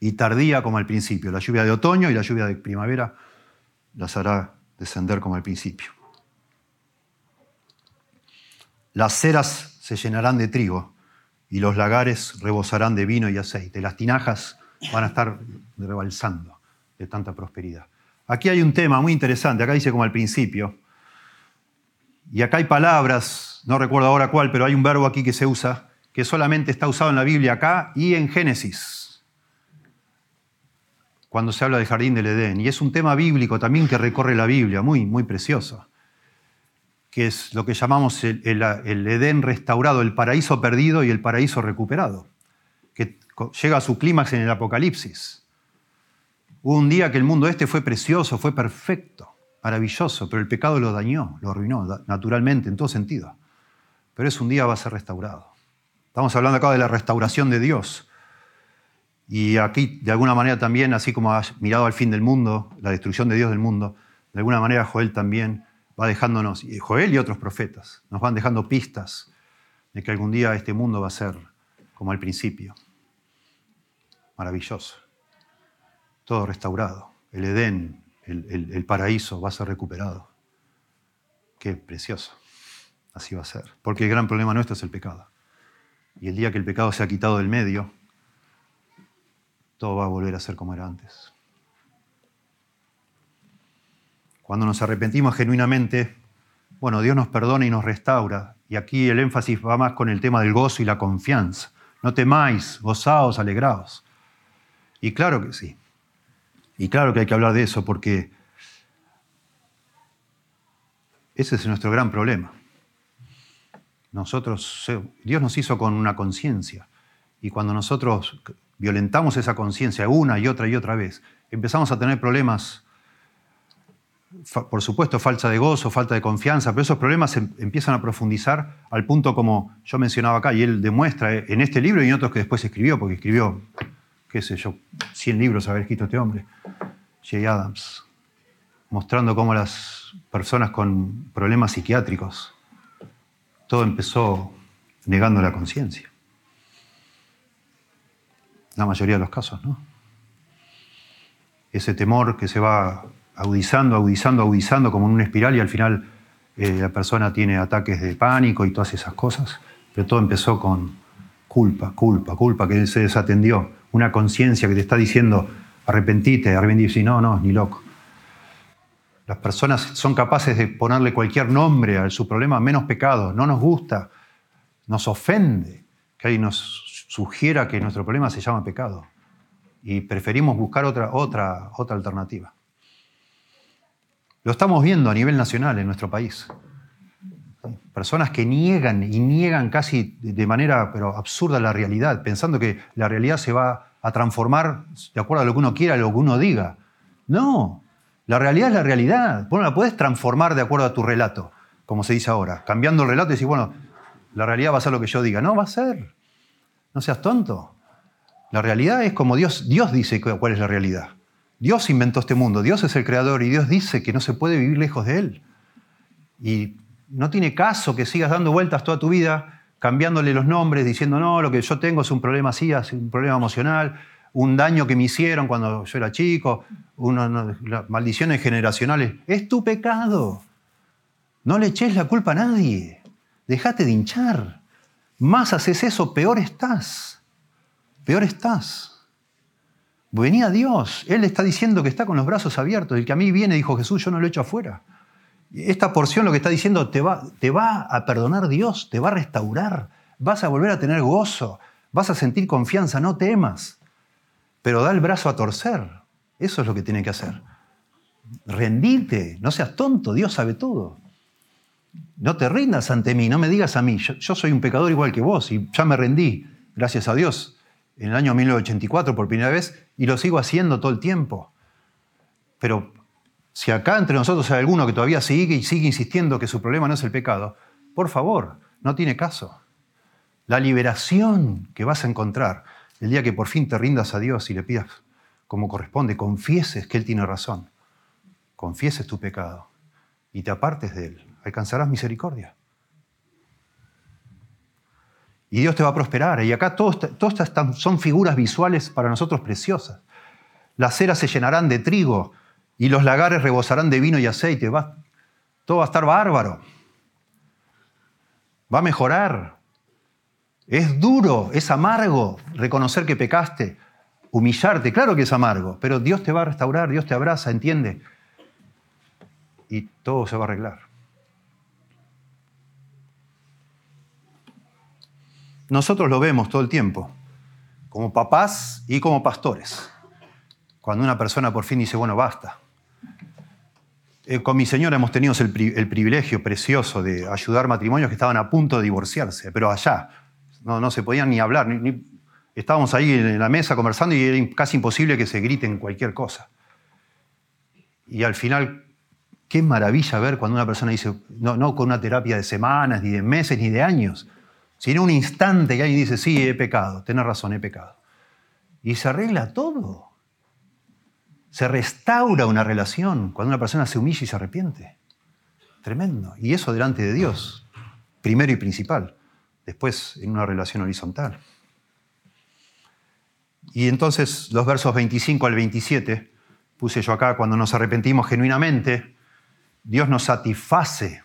y tardía como al principio. La lluvia de otoño y la lluvia de primavera las hará descender como al principio. Las ceras se llenarán de trigo, y los lagares rebosarán de vino y aceite. Las tinajas van a estar rebalsando de tanta prosperidad. Aquí hay un tema muy interesante. Acá dice como al principio. Y acá hay palabras, no recuerdo ahora cuál, pero hay un verbo aquí que se usa, que solamente está usado en la Biblia acá y en Génesis, cuando se habla del jardín del Edén. Y es un tema bíblico también que recorre la Biblia, muy, muy precioso, que es lo que llamamos el, el, el Edén restaurado, el paraíso perdido y el paraíso recuperado, que llega a su clímax en el Apocalipsis. Hubo un día que el mundo este fue precioso, fue perfecto, maravilloso, pero el pecado lo dañó, lo arruinó naturalmente en todo sentido. Pero ese un día va a ser restaurado. Estamos hablando acá de la restauración de Dios. Y aquí, de alguna manera también, así como has mirado al fin del mundo, la destrucción de Dios del mundo, de alguna manera Joel también va dejándonos, Joel y otros profetas, nos van dejando pistas de que algún día este mundo va a ser como al principio. Maravilloso. Todo restaurado. El Edén, el, el, el paraíso va a ser recuperado. Qué precioso. Así va a ser. Porque el gran problema nuestro es el pecado. Y el día que el pecado se ha quitado del medio, todo va a volver a ser como era antes. Cuando nos arrepentimos genuinamente, bueno, Dios nos perdona y nos restaura. Y aquí el énfasis va más con el tema del gozo y la confianza. No temáis, gozaos, alegraos. Y claro que sí. Y claro que hay que hablar de eso, porque ese es nuestro gran problema. Nosotros, Dios nos hizo con una conciencia. Y cuando nosotros violentamos esa conciencia una y otra y otra vez, empezamos a tener problemas, por supuesto, falta de gozo, falta de confianza, pero esos problemas empiezan a profundizar al punto como yo mencionaba acá, y él demuestra en este libro y en otros que después escribió, porque escribió, qué sé yo, cien libros haber escrito este hombre, Jay Adams, mostrando cómo las personas con problemas psiquiátricos, todo empezó negando la conciencia. La mayoría de los casos, ¿no? Ese temor que se va agudizando, agudizando, agudizando como en una espiral y al final eh, la persona tiene ataques de pánico y todas esas cosas. Pero todo empezó con culpa, culpa, culpa que se desatendió. Una conciencia que te está diciendo arrepentite, arrepentite. Sí, no, no, ni loco. Las personas son capaces de ponerle cualquier nombre a su problema, menos pecado. No nos gusta, nos ofende que ahí nos sugiera que nuestro problema se llama pecado y preferimos buscar otra, otra, otra alternativa. Lo estamos viendo a nivel nacional en nuestro país. Personas que niegan y niegan casi de manera pero absurda la realidad, pensando que la realidad se va a transformar de acuerdo a lo que uno quiera, a lo que uno diga. No, la realidad es la realidad. Vos no la podés transformar de acuerdo a tu relato, como se dice ahora. Cambiando el relato y decís, bueno, la realidad va a ser lo que yo diga. No, va a ser. No seas tonto. La realidad es como Dios, Dios dice cuál es la realidad. Dios inventó este mundo, Dios es el creador y Dios dice que no se puede vivir lejos de Él. Y no tiene caso que sigas dando vueltas toda tu vida, cambiándole los nombres, diciendo no, lo que yo tengo es un problema así, es un problema emocional, un daño que me hicieron cuando yo era chico, uno, las maldiciones generacionales. Es tu pecado. No le eches la culpa a nadie. Déjate de hinchar. Más haces eso, peor estás. Peor estás. Vení a Dios. Él está diciendo que está con los brazos abiertos. El que a mí viene, dijo Jesús, yo no lo echo afuera. Esta porción lo que está diciendo, te va, te va a perdonar Dios, te va a restaurar. Vas a volver a tener gozo. Vas a sentir confianza, no temas. Pero da el brazo a torcer. Eso es lo que tiene que hacer. Rendite, no seas tonto, Dios sabe todo. No te rindas ante mí, no me digas a mí, yo, yo soy un pecador igual que vos y ya me rendí, gracias a Dios, en el año mil novecientos ochenta y cuatro por primera vez y lo sigo haciendo todo el tiempo. Pero si acá entre nosotros hay alguno que todavía sigue y sigue insistiendo que su problema no es el pecado, por favor, no tiene caso. La liberación que vas a encontrar el día que por fin te rindas a Dios y le pidas como corresponde, confieses que Él tiene razón, confieses tu pecado y te apartes de Él. Alcanzarás misericordia. Y Dios te va a prosperar. Y acá todas estas son figuras visuales para nosotros preciosas. Las ceras se llenarán de trigo y los lagares rebosarán de vino y aceite. Va, todo va a estar bárbaro. Va a mejorar. Es duro, es amargo reconocer que pecaste, humillarte. Claro que es amargo, pero Dios te va a restaurar, Dios te abraza, entiende. Y todo se va a arreglar. Nosotros lo vemos todo el tiempo, como papás y como pastores. Cuando una persona por fin dice, bueno, basta. Eh, con mi señora hemos tenido el, pri- el privilegio precioso de ayudar matrimonios que estaban a punto de divorciarse, pero allá no, no se podían ni hablar. Ni, ni... Estábamos ahí en la mesa conversando y era casi imposible que se griten cualquier cosa. Y al final, qué maravilla ver cuando una persona dice, no, no con una terapia de semanas, ni de meses, ni de años, si en un instante que alguien dice, sí, he pecado, tenés razón, he pecado. y se arregla todo. Se restaura una relación cuando una persona se humilla y se arrepiente. Tremendo. Y eso delante de Dios, primero y principal. Después, en una relación horizontal. Y entonces, los versos veinticinco al veintisiete, puse yo acá, cuando nos arrepentimos genuinamente, Dios nos satisface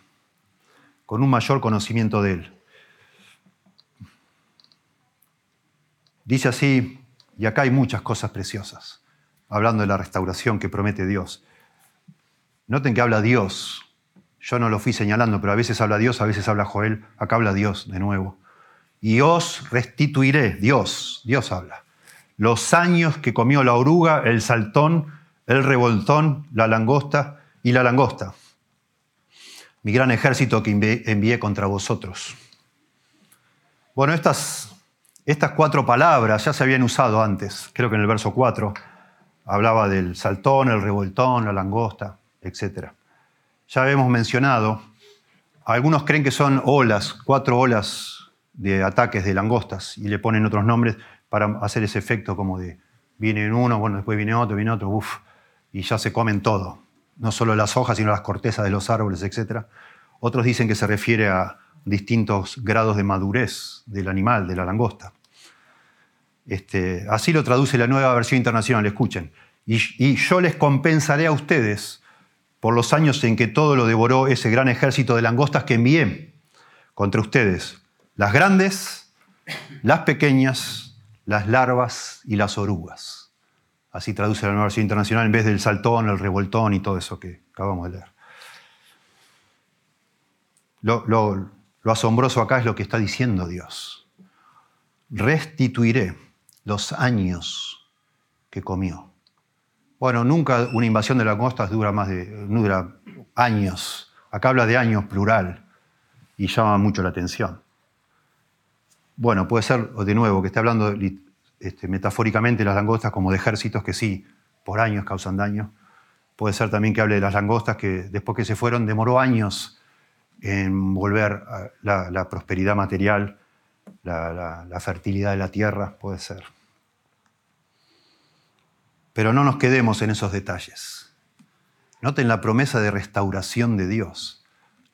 con un mayor conocimiento de Él. Dice así, y acá hay muchas cosas preciosas, hablando de la restauración que promete Dios. Noten que habla Dios. Yo no lo fui señalando, pero a veces habla Dios, a veces habla Joel. Acá habla Dios de nuevo. Y os restituiré. Dios, Dios habla. Los años que comió la oruga, el saltón, el revoltón, la langosta y la langosta. Mi gran ejército que envié contra vosotros. Bueno, estas... Estas cuatro palabras ya se habían usado antes. Creo que en el verso cuatro hablaba del saltón, el revoltón, la langosta, etcétera. Ya hemos mencionado, algunos creen que son olas, cuatro olas de ataques de langostas y le ponen otros nombres para hacer ese efecto como de viene uno, bueno, después viene otro, viene otro, uff, y ya se comen todo. No solo las hojas, sino las cortezas de los árboles, etcétera. Otros dicen que se refiere a distintos grados de madurez del animal, de la langosta. Este, así lo traduce la Nueva Versión Internacional, escuchen. Y, y yo les compensaré a ustedes por los años en que todo lo devoró ese gran ejército de langostas que envié contra ustedes. Las grandes, las pequeñas, las larvas y las orugas. Así traduce la Nueva Versión Internacional en vez del saltón, el revoltón y todo eso que acabamos de leer. Lo... lo Lo asombroso acá es lo que está diciendo Dios. Restituiré los años que comió. Bueno, nunca una invasión de langostas dura más de dura años. Acá habla de años plural y llama mucho la atención. Bueno, puede ser, de nuevo, que está hablando este, metafóricamente las langostas como de ejércitos que sí, por años causan daño. Puede ser también que hable de las langostas que después que se fueron demoró años en volver a la, la prosperidad material, la, la, la fertilidad de la tierra, puede ser. Pero no nos quedemos en esos detalles. Noten la promesa de restauración de Dios.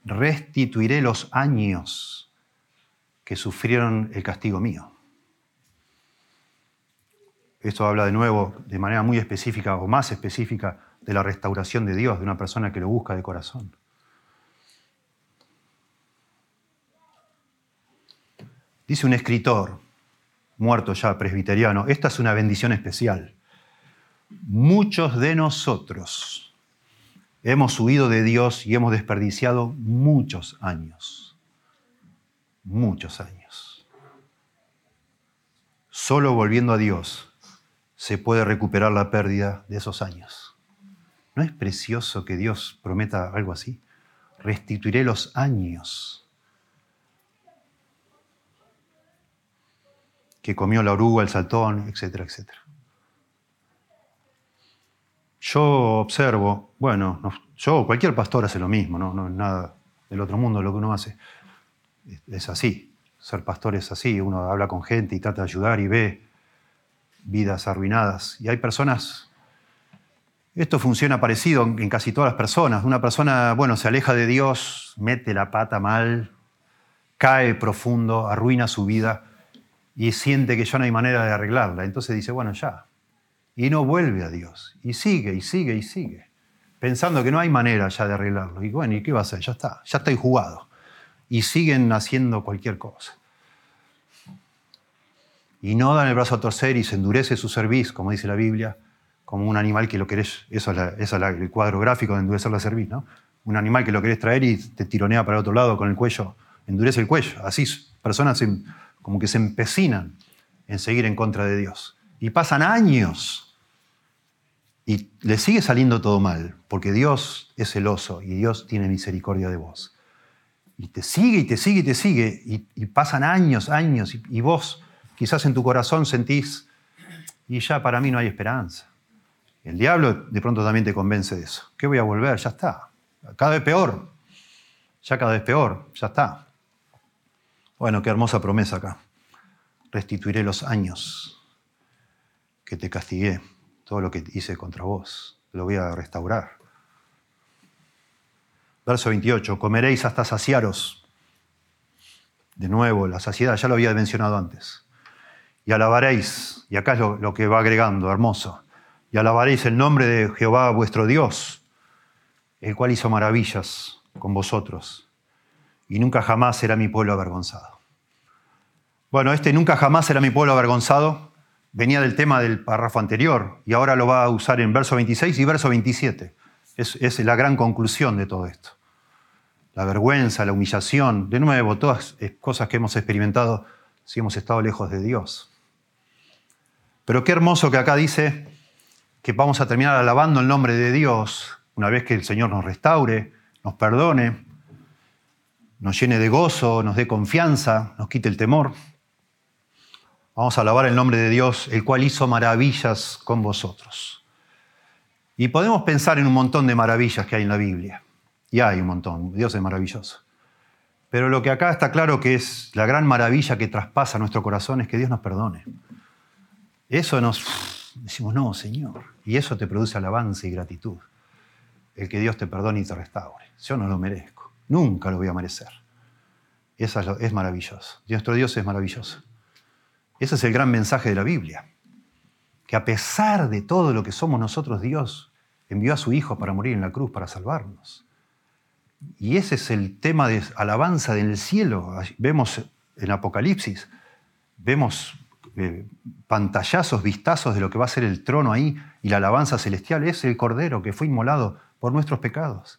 Restituiré los años que sufrieron el castigo mío. Esto habla de nuevo, de manera muy específica o más específica, de la restauración de Dios, de una persona que lo busca de corazón. Dice un escritor, muerto ya, presbiteriano, esta es una bendición especial. Muchos de nosotros hemos huido de Dios y hemos desperdiciado muchos años. Muchos años. Solo volviendo a Dios se puede recuperar la pérdida de esos años. ¿No es precioso que Dios prometa algo así? Restituiré los años que comió la oruga, el saltón, etcétera, etcétera. Yo observo, bueno, no, yo, cualquier pastor hace lo mismo, no, no es nada del otro mundo lo que uno hace. Es, es así, ser pastor es así, uno habla con gente y trata de ayudar y ve vidas arruinadas. Y hay personas, esto funciona parecido en casi todas las personas. Una persona, bueno, se aleja de Dios, mete la pata mal, cae profundo, arruina su vida, y siente que ya no hay manera de arreglarla. Entonces dice, bueno, ya. Y no vuelve a Dios. Y sigue, y sigue, y sigue. Pensando que no hay manera ya de arreglarlo. Y bueno, ¿y qué va a hacer? Ya está. Ya estoy jugado. Y siguen haciendo cualquier cosa. Y no dan el brazo a torcer y se endurece su cerviz, como dice la Biblia, como un animal que lo querés... Eso es, la, eso es la, el cuadro gráfico de endurecer la cerviz, ¿no? Un animal que lo querés traer y te tironea para el otro lado con el cuello. Endurece el cuello. Así personas... se, como que se empecinan en seguir en contra de Dios. Y pasan años y le sigue saliendo todo mal, porque Dios es celoso y Dios tiene misericordia de vos. Y te sigue, y te sigue, y te sigue, y, y pasan años, años, y, y vos quizás en tu corazón sentís, y ya para mí no hay esperanza. El diablo de pronto también te convence de eso. ¿Qué voy a volver? Ya está. Cada vez peor. Ya cada vez peor. Ya está. Bueno, qué hermosa promesa acá. Restituiré los años que te castigué, todo lo que hice contra vos, lo voy a restaurar. Verso veintiocho, comeréis hasta saciaros. De nuevo, la saciedad, ya lo había mencionado antes. Y alabaréis, y acá es lo, lo que va agregando, hermoso. Y alabaréis el nombre de Jehová vuestro Dios, el cual hizo maravillas con vosotros. Y nunca jamás será mi pueblo avergonzado. Bueno, este nunca jamás será mi pueblo avergonzado venía del tema del párrafo anterior y ahora lo va a usar en verso veintiséis y verso veintisiete. Es, es la gran conclusión de todo esto. La vergüenza, la humillación, de nuevo, todas cosas que hemos experimentado si hemos estado lejos de Dios. Pero qué hermoso que acá dice que vamos a terminar alabando el nombre de Dios una vez que el Señor nos restaure, nos perdone, nos llene de gozo, nos dé confianza, nos quite el temor. Vamos a alabar el nombre de Dios, el cual hizo maravillas con vosotros. Y podemos pensar en un montón de maravillas que hay en la Biblia. Y hay un montón, Dios es maravilloso. Pero lo que acá está claro que es la gran maravilla que traspasa nuestro corazón es que Dios nos perdone. Eso nos... decimos, no, Señor. Y eso te produce alabanza y gratitud. El que Dios te perdone y te restaure. Yo no lo merezco. Nunca lo voy a merecer. Eso es maravilloso. Nuestro Dios es maravilloso. Ese es el gran mensaje de la Biblia. Que a pesar de todo lo que somos nosotros, Dios envió a su Hijo para morir en la cruz, para salvarnos. Y ese es el tema de alabanza del cielo. Vemos en Apocalipsis, vemos eh, pantallazos, vistazos de lo que va a ser el trono ahí y la alabanza celestial. Es el Cordero que fue inmolado por nuestros pecados.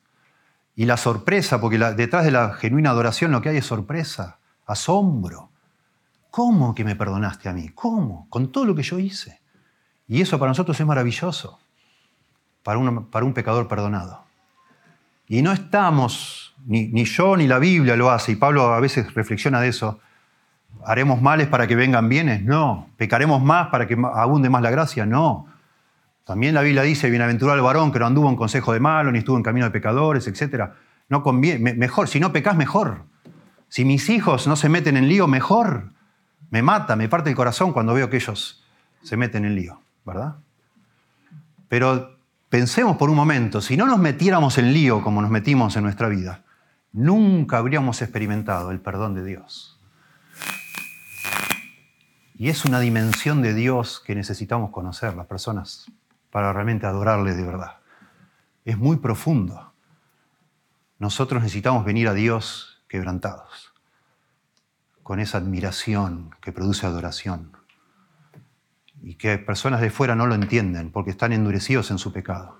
Y la sorpresa, porque la, detrás de la genuina adoración lo que hay es sorpresa, asombro. ¿Cómo que me perdonaste a mí? ¿Cómo? Con todo lo que yo hice. Y eso para nosotros es maravilloso, para un, para un pecador perdonado. Y no estamos, ni, ni yo ni la Biblia lo hace, y Pablo a veces reflexiona de eso, ¿haremos males para que vengan bienes? No. ¿Pecaremos más para que abunde más la gracia? No. También la Biblia dice, bienaventurado el varón que no anduvo en consejo de malo, ni estuvo en camino de pecadores, etcétera. No conviene, mejor, si no pecas, mejor. Si mis hijos no se meten en lío, mejor. Me mata, me parte el corazón cuando veo que ellos se meten en lío, ¿verdad? Pero pensemos por un momento, si no nos metiéramos en lío como nos metimos en nuestra vida, nunca habríamos experimentado el perdón de Dios. Y es una dimensión de Dios que necesitamos conocer las personas para realmente adorarle de verdad. Es muy profundo. Nosotros necesitamos venir a Dios quebrantados, con esa admiración que produce adoración. Y que personas de fuera no lo entienden porque están endurecidos en su pecado.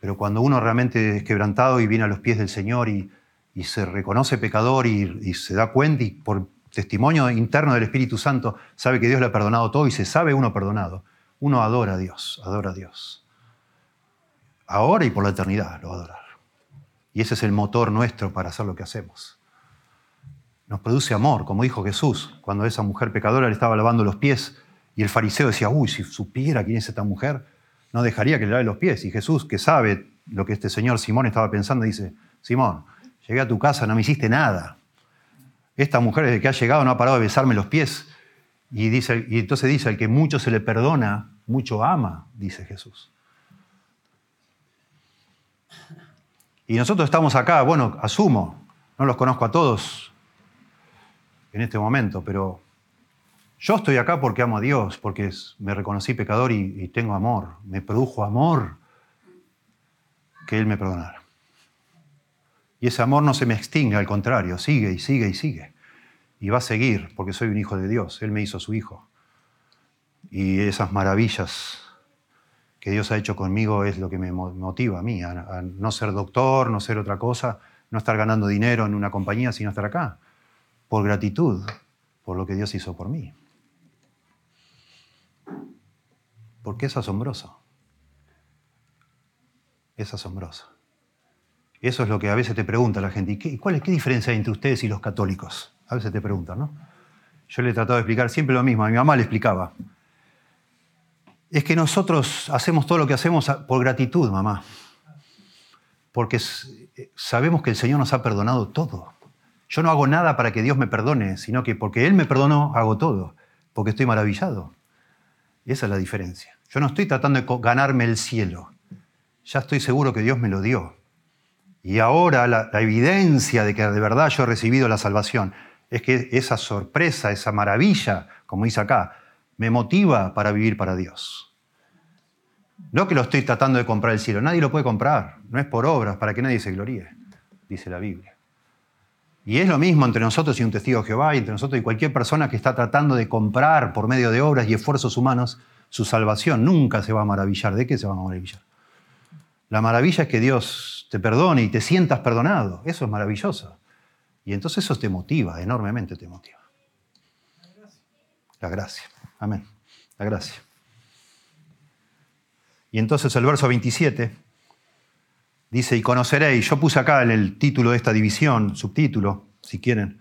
Pero cuando uno realmente es quebrantado y viene a los pies del Señor y, y se reconoce pecador y, y se da cuenta y por testimonio interno del Espíritu Santo sabe que Dios le ha perdonado todo y se sabe uno perdonado, uno adora a Dios, adora a Dios. Ahora y por la eternidad lo va a adorar. Y ese es el motor nuestro para hacer lo que hacemos. Nos produce amor, como dijo Jesús, cuando esa mujer pecadora le estaba lavando los pies y el fariseo decía, uy, si supiera quién es esta mujer, no dejaría que le lave los pies. Y Jesús, que sabe lo que este señor Simón estaba pensando, dice, Simón, llegué a tu casa, no me hiciste nada. Esta mujer desde que ha llegado no ha parado de besarme los pies. Y, dice, y entonces dice, al que mucho se le perdona, mucho ama, dice Jesús. Y nosotros estamos acá, bueno, asumo, no los conozco a todos, en este momento, pero yo estoy acá porque amo a Dios, porque me reconocí pecador y, y tengo amor. Me produjo amor que Él me perdonara. Y ese amor no se me extingue, al contrario, sigue y sigue y sigue. Y va a seguir, porque soy un hijo de Dios. Él me hizo su hijo. Y esas maravillas que Dios ha hecho conmigo es lo que me motiva a mí, a, a no ser doctor, no ser otra cosa, no estar ganando dinero en una compañía, sino estar acá. Por gratitud, por lo que Dios hizo por mí. Porque es asombroso. Es asombroso. Eso es lo que a veces te pregunta la gente. ¿Y qué, cuál es, qué diferencia hay entre ustedes y los católicos? A veces te preguntan, ¿no? Yo le he tratado de explicar siempre lo mismo. A mi mamá le explicaba. Es que nosotros hacemos todo lo que hacemos por gratitud, mamá. Porque sabemos que el Señor nos ha perdonado todo. Yo no hago nada para que Dios me perdone, sino que porque Él me perdonó, hago todo, porque estoy maravillado. Y esa es la diferencia. Yo no estoy tratando de ganarme el cielo. Ya estoy seguro que Dios me lo dio. Y ahora la, la evidencia de que de verdad yo he recibido la salvación es que esa sorpresa, esa maravilla, como dice acá, me motiva para vivir para Dios. No que lo estoy tratando de comprar el cielo. Nadie lo puede comprar. No es por obras, para que nadie se gloríe, dice la Biblia. Y es lo mismo entre nosotros y un testigo de Jehová, y entre nosotros y cualquier persona que está tratando de comprar por medio de obras y esfuerzos humanos su salvación. Nunca se va a maravillar. ¿De qué se va a maravillar? La maravilla es que Dios te perdone y te sientas perdonado. Eso es maravilloso. Y entonces eso te motiva, enormemente te motiva. La gracia. Amén. La gracia. Y entonces el verso veintisiete dice, y conoceréis. Yo puse acá en el título de esta división, subtítulo, si quieren.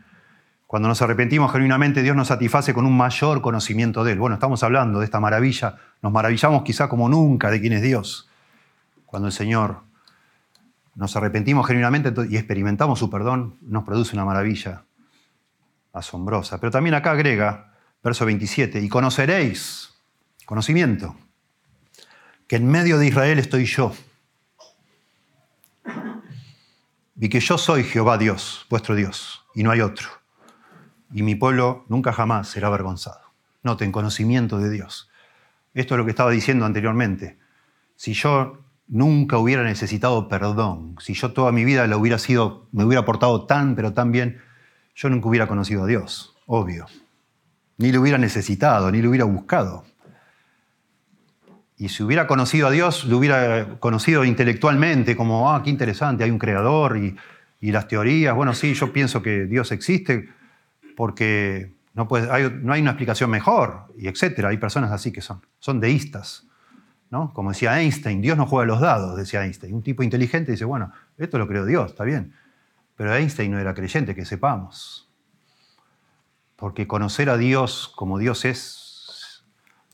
Cuando nos arrepentimos genuinamente, Dios nos satisface con un mayor conocimiento de Él. Bueno, estamos hablando de esta maravilla. Nos maravillamos quizá como nunca de quién es Dios. Cuando el Señor nos arrepentimos genuinamente y experimentamos su perdón, nos produce una maravilla asombrosa. Pero también acá agrega, verso veintisiete, y conoceréis, conocimiento, que en medio de Israel estoy yo, y que yo soy Jehová Dios, vuestro Dios, y no hay otro, y mi pueblo nunca jamás será avergonzado. Noten, conocimiento de Dios. Esto es lo que estaba diciendo anteriormente. Si yo nunca hubiera necesitado perdón, si yo toda mi vida la hubiera sido, me hubiera portado tan, pero tan bien, yo nunca hubiera conocido a Dios, obvio. Ni lo hubiera necesitado, ni lo hubiera buscado. Y si hubiera conocido a Dios, lo hubiera conocido intelectualmente, como, ah, qué interesante, hay un creador y, y las teorías. Bueno, sí, yo pienso que Dios existe porque no, puede, hay, no hay una explicación mejor, y etcétera. Hay personas así que son, son deístas. ¿No? Como decía Einstein, Dios no juega los dados, decía Einstein. Un tipo inteligente dice, bueno, esto lo creó Dios, está bien. Pero Einstein no era creyente, que sepamos. Porque conocer a Dios como Dios es,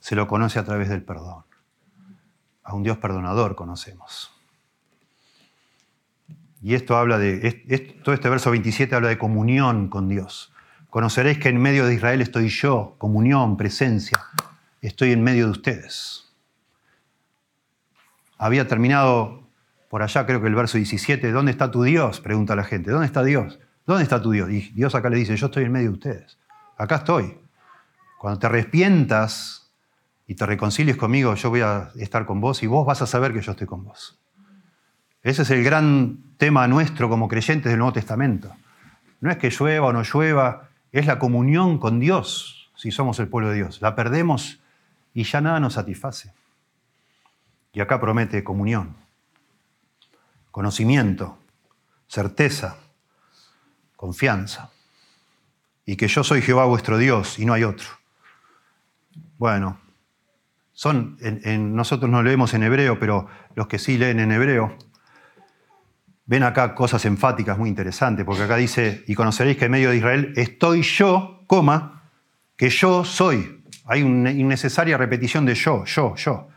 se lo conoce a través del perdón. A un Dios perdonador conocemos. Y esto habla de, es, todo este verso veintisiete habla de comunión con Dios. Conoceréis que en medio de Israel estoy yo, comunión, presencia, estoy en medio de ustedes. Había terminado por allá, creo que el verso diecisiete, ¿dónde está tu Dios? Pregunta la gente, ¿dónde está Dios? ¿Dónde está tu Dios? Y Dios acá le dice, yo estoy en medio de ustedes, acá estoy. Cuando te arrepientas y te reconcilies conmigo, yo voy a estar con vos y vos vas a saber que yo estoy con vos. Ese es el gran tema nuestro como creyentes del Nuevo Testamento. No es que llueva o no llueva, es la comunión con Dios, si somos el pueblo de Dios. La perdemos y ya nada nos satisface. Y acá promete comunión, conocimiento, certeza, confianza. Y que yo soy Jehová vuestro Dios y no hay otro. Bueno, son, en, en, nosotros no leemos en hebreo, pero los que sí leen en hebreo ven acá cosas enfáticas muy interesantes, porque acá dice, y conoceréis que en medio de Israel estoy yo, coma, que yo soy. Hay una innecesaria repetición de yo, yo, yo.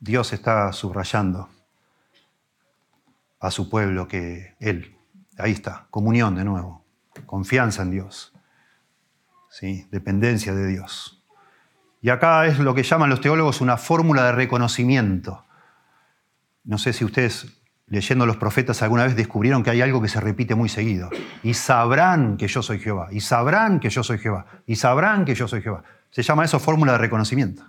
Dios está subrayando a su pueblo que Él, ahí está, comunión de nuevo, confianza en Dios, ¿sí? Dependencia de Dios. Y acá es lo que llaman los teólogos una fórmula de reconocimiento. No sé si ustedes, leyendo los profetas, alguna vez descubrieron que hay algo que se repite muy seguido. Y sabrán que yo soy Jehová, y sabrán que yo soy Jehová, y sabrán que yo soy Jehová. Se llama eso fórmula de reconocimiento.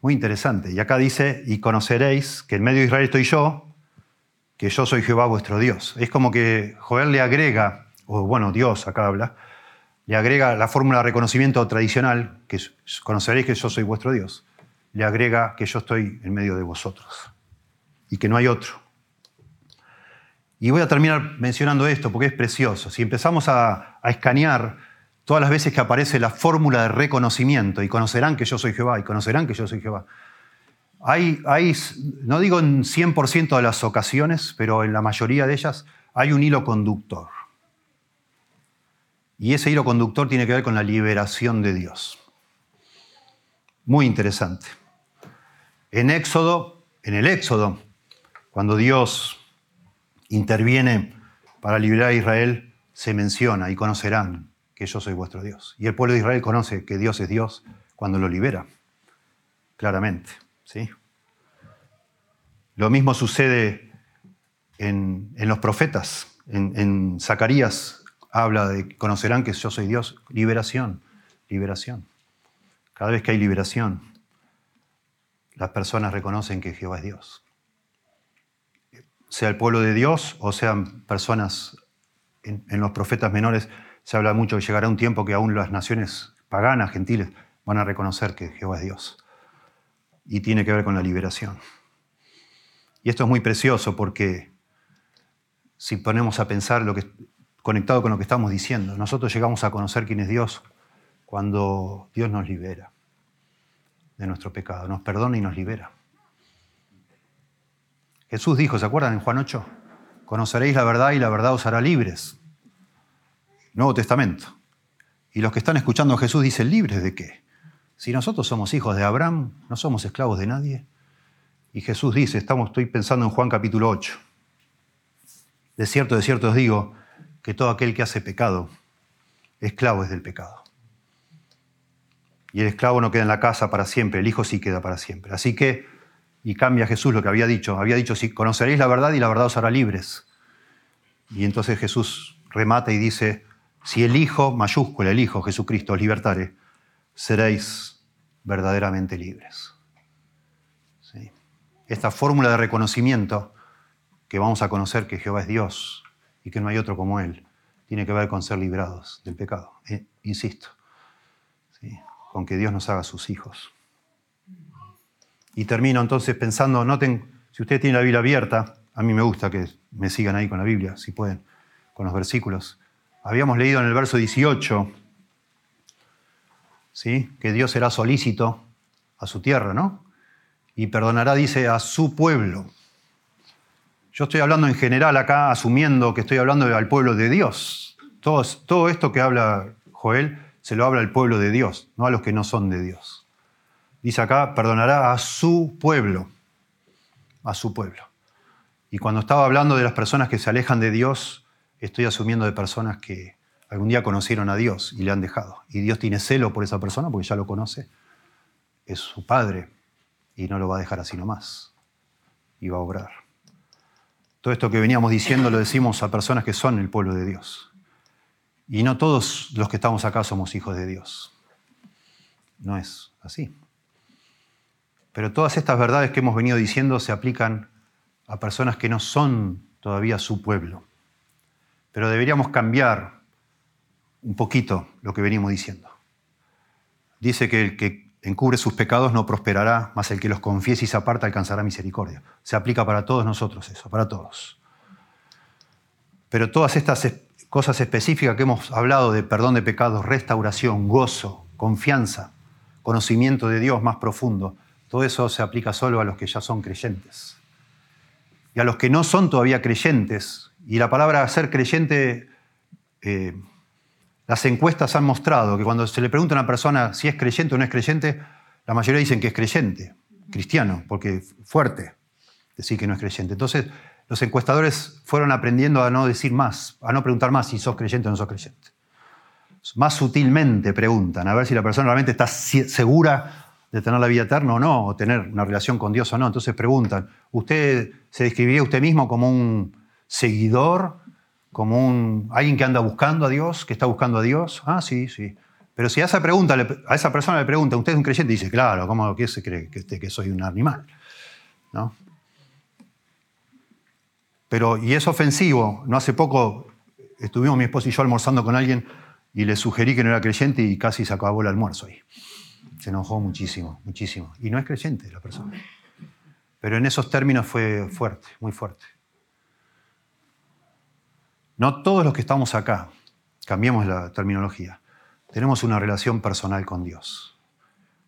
Muy interesante. Y acá dice, y conoceréis que en medio de Israel estoy yo, que yo soy Jehová vuestro Dios. Es como que Joel le agrega, o bueno, Dios acá habla, le agrega la fórmula de reconocimiento tradicional, que conoceréis que yo soy vuestro Dios. Le agrega que yo estoy en medio de vosotros y que no hay otro. Y voy a terminar mencionando esto porque es precioso. Si empezamos a, a escanear todas las veces que aparece la fórmula de reconocimiento, y conocerán que yo soy Jehová, y conocerán que yo soy Jehová. Hay, hay, no digo en cien por ciento de las ocasiones, pero en la mayoría de ellas hay un hilo conductor. Y ese hilo conductor tiene que ver con la liberación de Dios. Muy interesante. En Éxodo, en el Éxodo, cuando Dios interviene para liberar a Israel, se menciona, y conocerán que yo soy vuestro Dios. Y el pueblo de Israel conoce que Dios es Dios cuando lo libera. claramente, ¿sí? Lo mismo sucede en, en los profetas. En, en Zacarías habla de conocerán que yo soy Dios. Liberación, liberación. Cada vez que hay liberación, las personas reconocen que Jehová es Dios. Sea el pueblo de Dios o sean personas, en, en los profetas menores se habla mucho que llegará un tiempo que aún las naciones paganas, gentiles, van a reconocer que Jehová es Dios. Y tiene que ver con la liberación. Y esto es muy precioso porque si ponemos a pensar lo que, conectado con lo que estamos diciendo, nosotros llegamos a conocer quién es Dios cuando Dios nos libera de nuestro pecado, nos perdona y nos libera. Jesús dijo, ¿se acuerdan en Juan ocho? Conoceréis la verdad y la verdad os hará libres. Nuevo Testamento. Y los que están escuchando a Jesús dicen, ¿libres de qué? Si nosotros somos hijos de Abraham, no somos esclavos de nadie. Y Jesús dice, estamos, estoy pensando en Juan capítulo ocho. De cierto, de cierto os digo que todo aquel que hace pecado, esclavo es del pecado. Y el esclavo no queda en la casa para siempre, el hijo sí queda para siempre. Así que, y cambia Jesús lo que había dicho. Había dicho, si conoceréis la verdad y la verdad os hará libres. Y entonces Jesús remata y dice, si el Hijo, mayúscula, el Hijo, Jesucristo, os libertare, seréis verdaderamente libres. Esta fórmula de reconocimiento, que vamos a conocer que Jehová es Dios y que no hay otro como Él, tiene que ver con ser librados del pecado. Eh, insisto, ¿sí? Con que Dios nos haga sus hijos. Y termino entonces pensando, noten, si ustedes tienen la Biblia abierta, a mí me gusta que me sigan ahí con la Biblia, si pueden, con los versículos. Habíamos leído en el verso dieciocho, ¿sí? Que Dios será solícito a su tierra, ¿no? Y perdonará, dice, a su pueblo. Yo estoy hablando en general acá, asumiendo que estoy hablando al pueblo de Dios. Todo, todo esto que habla Joel, se lo habla al pueblo de Dios, no a los que no son de Dios. Dice acá, perdonará a su pueblo. A su pueblo. Y cuando estaba hablando de las personas que se alejan de Dios, estoy asumiendo de personas que algún día conocieron a Dios y le han dejado. Y Dios tiene celo por esa persona porque ya lo conoce. Es su padre. Y no lo va a dejar así nomás. Y va a obrar. Todo esto que veníamos diciendo lo decimos a personas que son el pueblo de Dios. Y no todos los que estamos acá somos hijos de Dios. No es así. Pero todas estas verdades que hemos venido diciendo se aplican a personas que no son todavía su pueblo. Pero deberíamos cambiar un poquito lo que venimos diciendo. Dice que el que encubre sus pecados no prosperará, mas el que los confiese y se aparta alcanzará misericordia. Se aplica para todos nosotros eso, para todos. Pero todas estas cosas específicas que hemos hablado de perdón de pecados, restauración, gozo, confianza, conocimiento de Dios más profundo, todo eso se aplica solo a los que ya son creyentes. Y a los que no son todavía creyentes, y la palabra ser creyente... Eh, Las encuestas han mostrado que cuando se le pregunta a una persona si es creyente o no es creyente, la mayoría dicen que es creyente, cristiano, porque es fuerte decir que no es creyente. Entonces, los encuestadores fueron aprendiendo a no decir más, a no preguntar más si sos creyente o no sos creyente. Más sutilmente preguntan, a ver si la persona realmente está segura de tener la vida eterna o no, o tener una relación con Dios o no. Entonces preguntan, ¿usted se describiría usted mismo como un seguidor? Como un, alguien que anda buscando a Dios, que está buscando a Dios. Ah, sí, sí. Pero si a esa, pregunta, a esa persona le pregunta, ¿usted es un creyente? Dice, claro, ¿cómo que se cree que, que soy un animal? ¿No? Pero, y es ofensivo. No hace poco estuvimos mi esposa y yo almorzando con alguien y le sugerí que no era creyente y casi se acabó el almuerzo ahí. Se enojó muchísimo, muchísimo. Y no es creyente la persona. Pero en esos términos fue fuerte, muy fuerte. No todos los que estamos acá, cambiemos la terminología, tenemos una relación personal con Dios,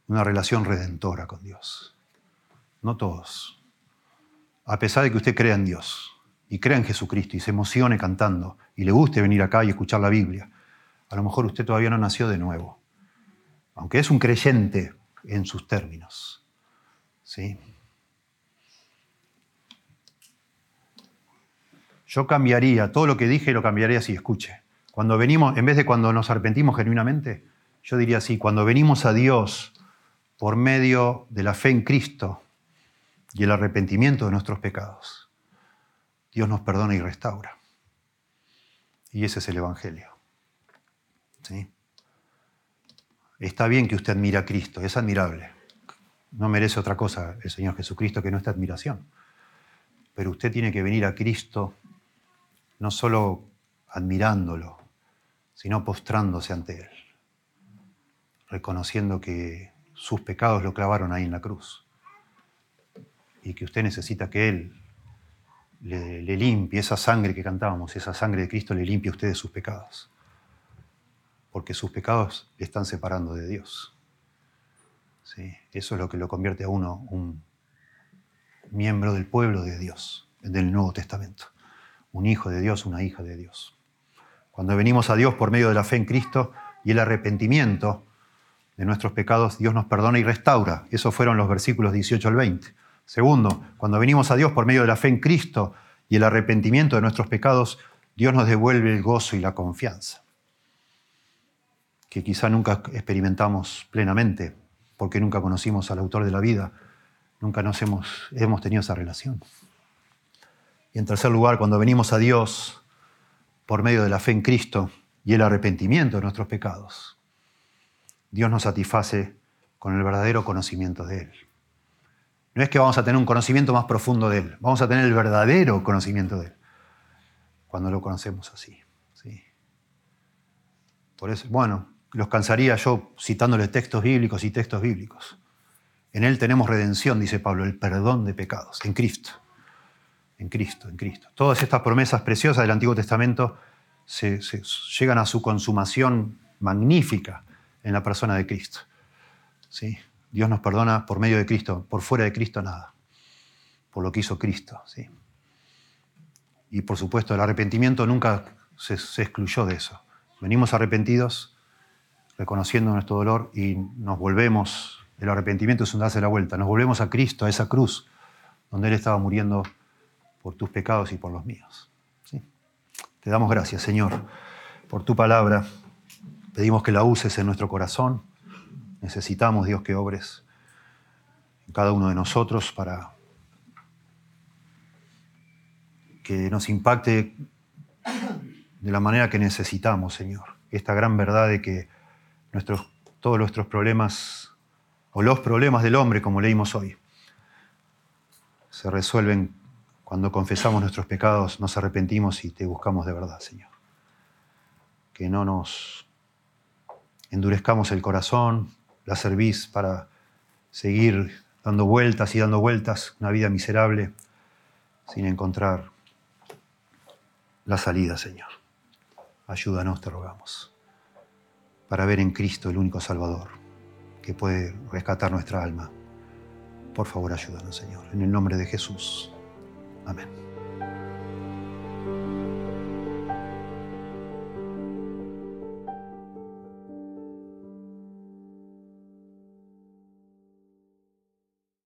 una relación redentora con Dios. No todos. A pesar de que usted crea en Dios y crea en Jesucristo y se emocione cantando y le guste venir acá y escuchar la Biblia, a lo mejor usted todavía no nació de nuevo, aunque es un creyente en sus términos. ¿Sí? Yo cambiaría, todo lo que dije lo cambiaría así, escuche. Cuando venimos, en vez de cuando nos arrepentimos genuinamente, yo diría así, cuando venimos a Dios por medio de la fe en Cristo y el arrepentimiento de nuestros pecados, Dios nos perdona y restaura. Y ese es el Evangelio. ¿Sí? Está bien que usted admire a Cristo, es admirable. No merece otra cosa el Señor Jesucristo que nuestra admiración. Pero usted tiene que venir a Cristo no solo admirándolo, sino postrándose ante Él, reconociendo que sus pecados lo clavaron ahí en la cruz y que usted necesita que Él le, le limpie esa sangre que cantábamos, esa sangre de Cristo le limpie a usted de sus pecados, porque sus pecados le están separando de Dios. ¿Sí? Eso es lo que lo convierte a uno un miembro del pueblo de Dios, del Nuevo Testamento, un hijo de Dios, una hija de Dios. Cuando venimos a Dios por medio de la fe en Cristo y el arrepentimiento de nuestros pecados, Dios nos perdona y restaura. Esos fueron los versículos dieciocho al veinte. Segundo, cuando venimos a Dios por medio de la fe en Cristo y el arrepentimiento de nuestros pecados, Dios nos devuelve el gozo y la confianza, que quizá nunca experimentamos plenamente, porque nunca conocimos al autor de la vida, nunca nos hemos, hemos tenido esa relación. Y en tercer lugar, cuando venimos a Dios por medio de la fe en Cristo y el arrepentimiento de nuestros pecados, Dios nos satisface con el verdadero conocimiento de Él. No es que vamos a tener un conocimiento más profundo de Él, vamos a tener el verdadero conocimiento de Él cuando lo conocemos así. ¿Sí? Por eso, bueno, los cansaría yo citándoles textos bíblicos y textos bíblicos. En Él tenemos redención, dice Pablo, el perdón de pecados, en Cristo. En Cristo, en Cristo. Todas estas promesas preciosas del Antiguo Testamento se, se llegan a su consumación magnífica en la persona de Cristo. ¿Sí? Dios nos perdona por medio de Cristo, por fuera de Cristo nada, por lo que hizo Cristo. ¿Sí? Y por supuesto el arrepentimiento nunca se, se excluyó de eso. Venimos arrepentidos, reconociendo nuestro dolor y nos volvemos, el arrepentimiento es un darse la vuelta, nos volvemos a Cristo, a esa cruz donde Él estaba muriendo por tus pecados y por los míos. ¿Sí? Te damos gracias, Señor, por tu palabra. Pedimos que la uses en nuestro corazón. Necesitamos, Dios, que obres en cada uno de nosotros para que nos impacte de la manera que necesitamos, Señor. Esta gran verdad de que nuestros, todos nuestros problemas, o los problemas del hombre, como leímos hoy, se resuelven cuando confesamos nuestros pecados, nos arrepentimos y te buscamos de verdad, Señor. Que no nos endurezcamos el corazón, la cerviz para seguir dando vueltas y dando vueltas, una vida miserable, sin encontrar la salida, Señor. Ayúdanos, te rogamos, para ver en Cristo el único Salvador que puede rescatar nuestra alma. Por favor, ayúdanos, Señor. En el nombre de Jesús. Amén.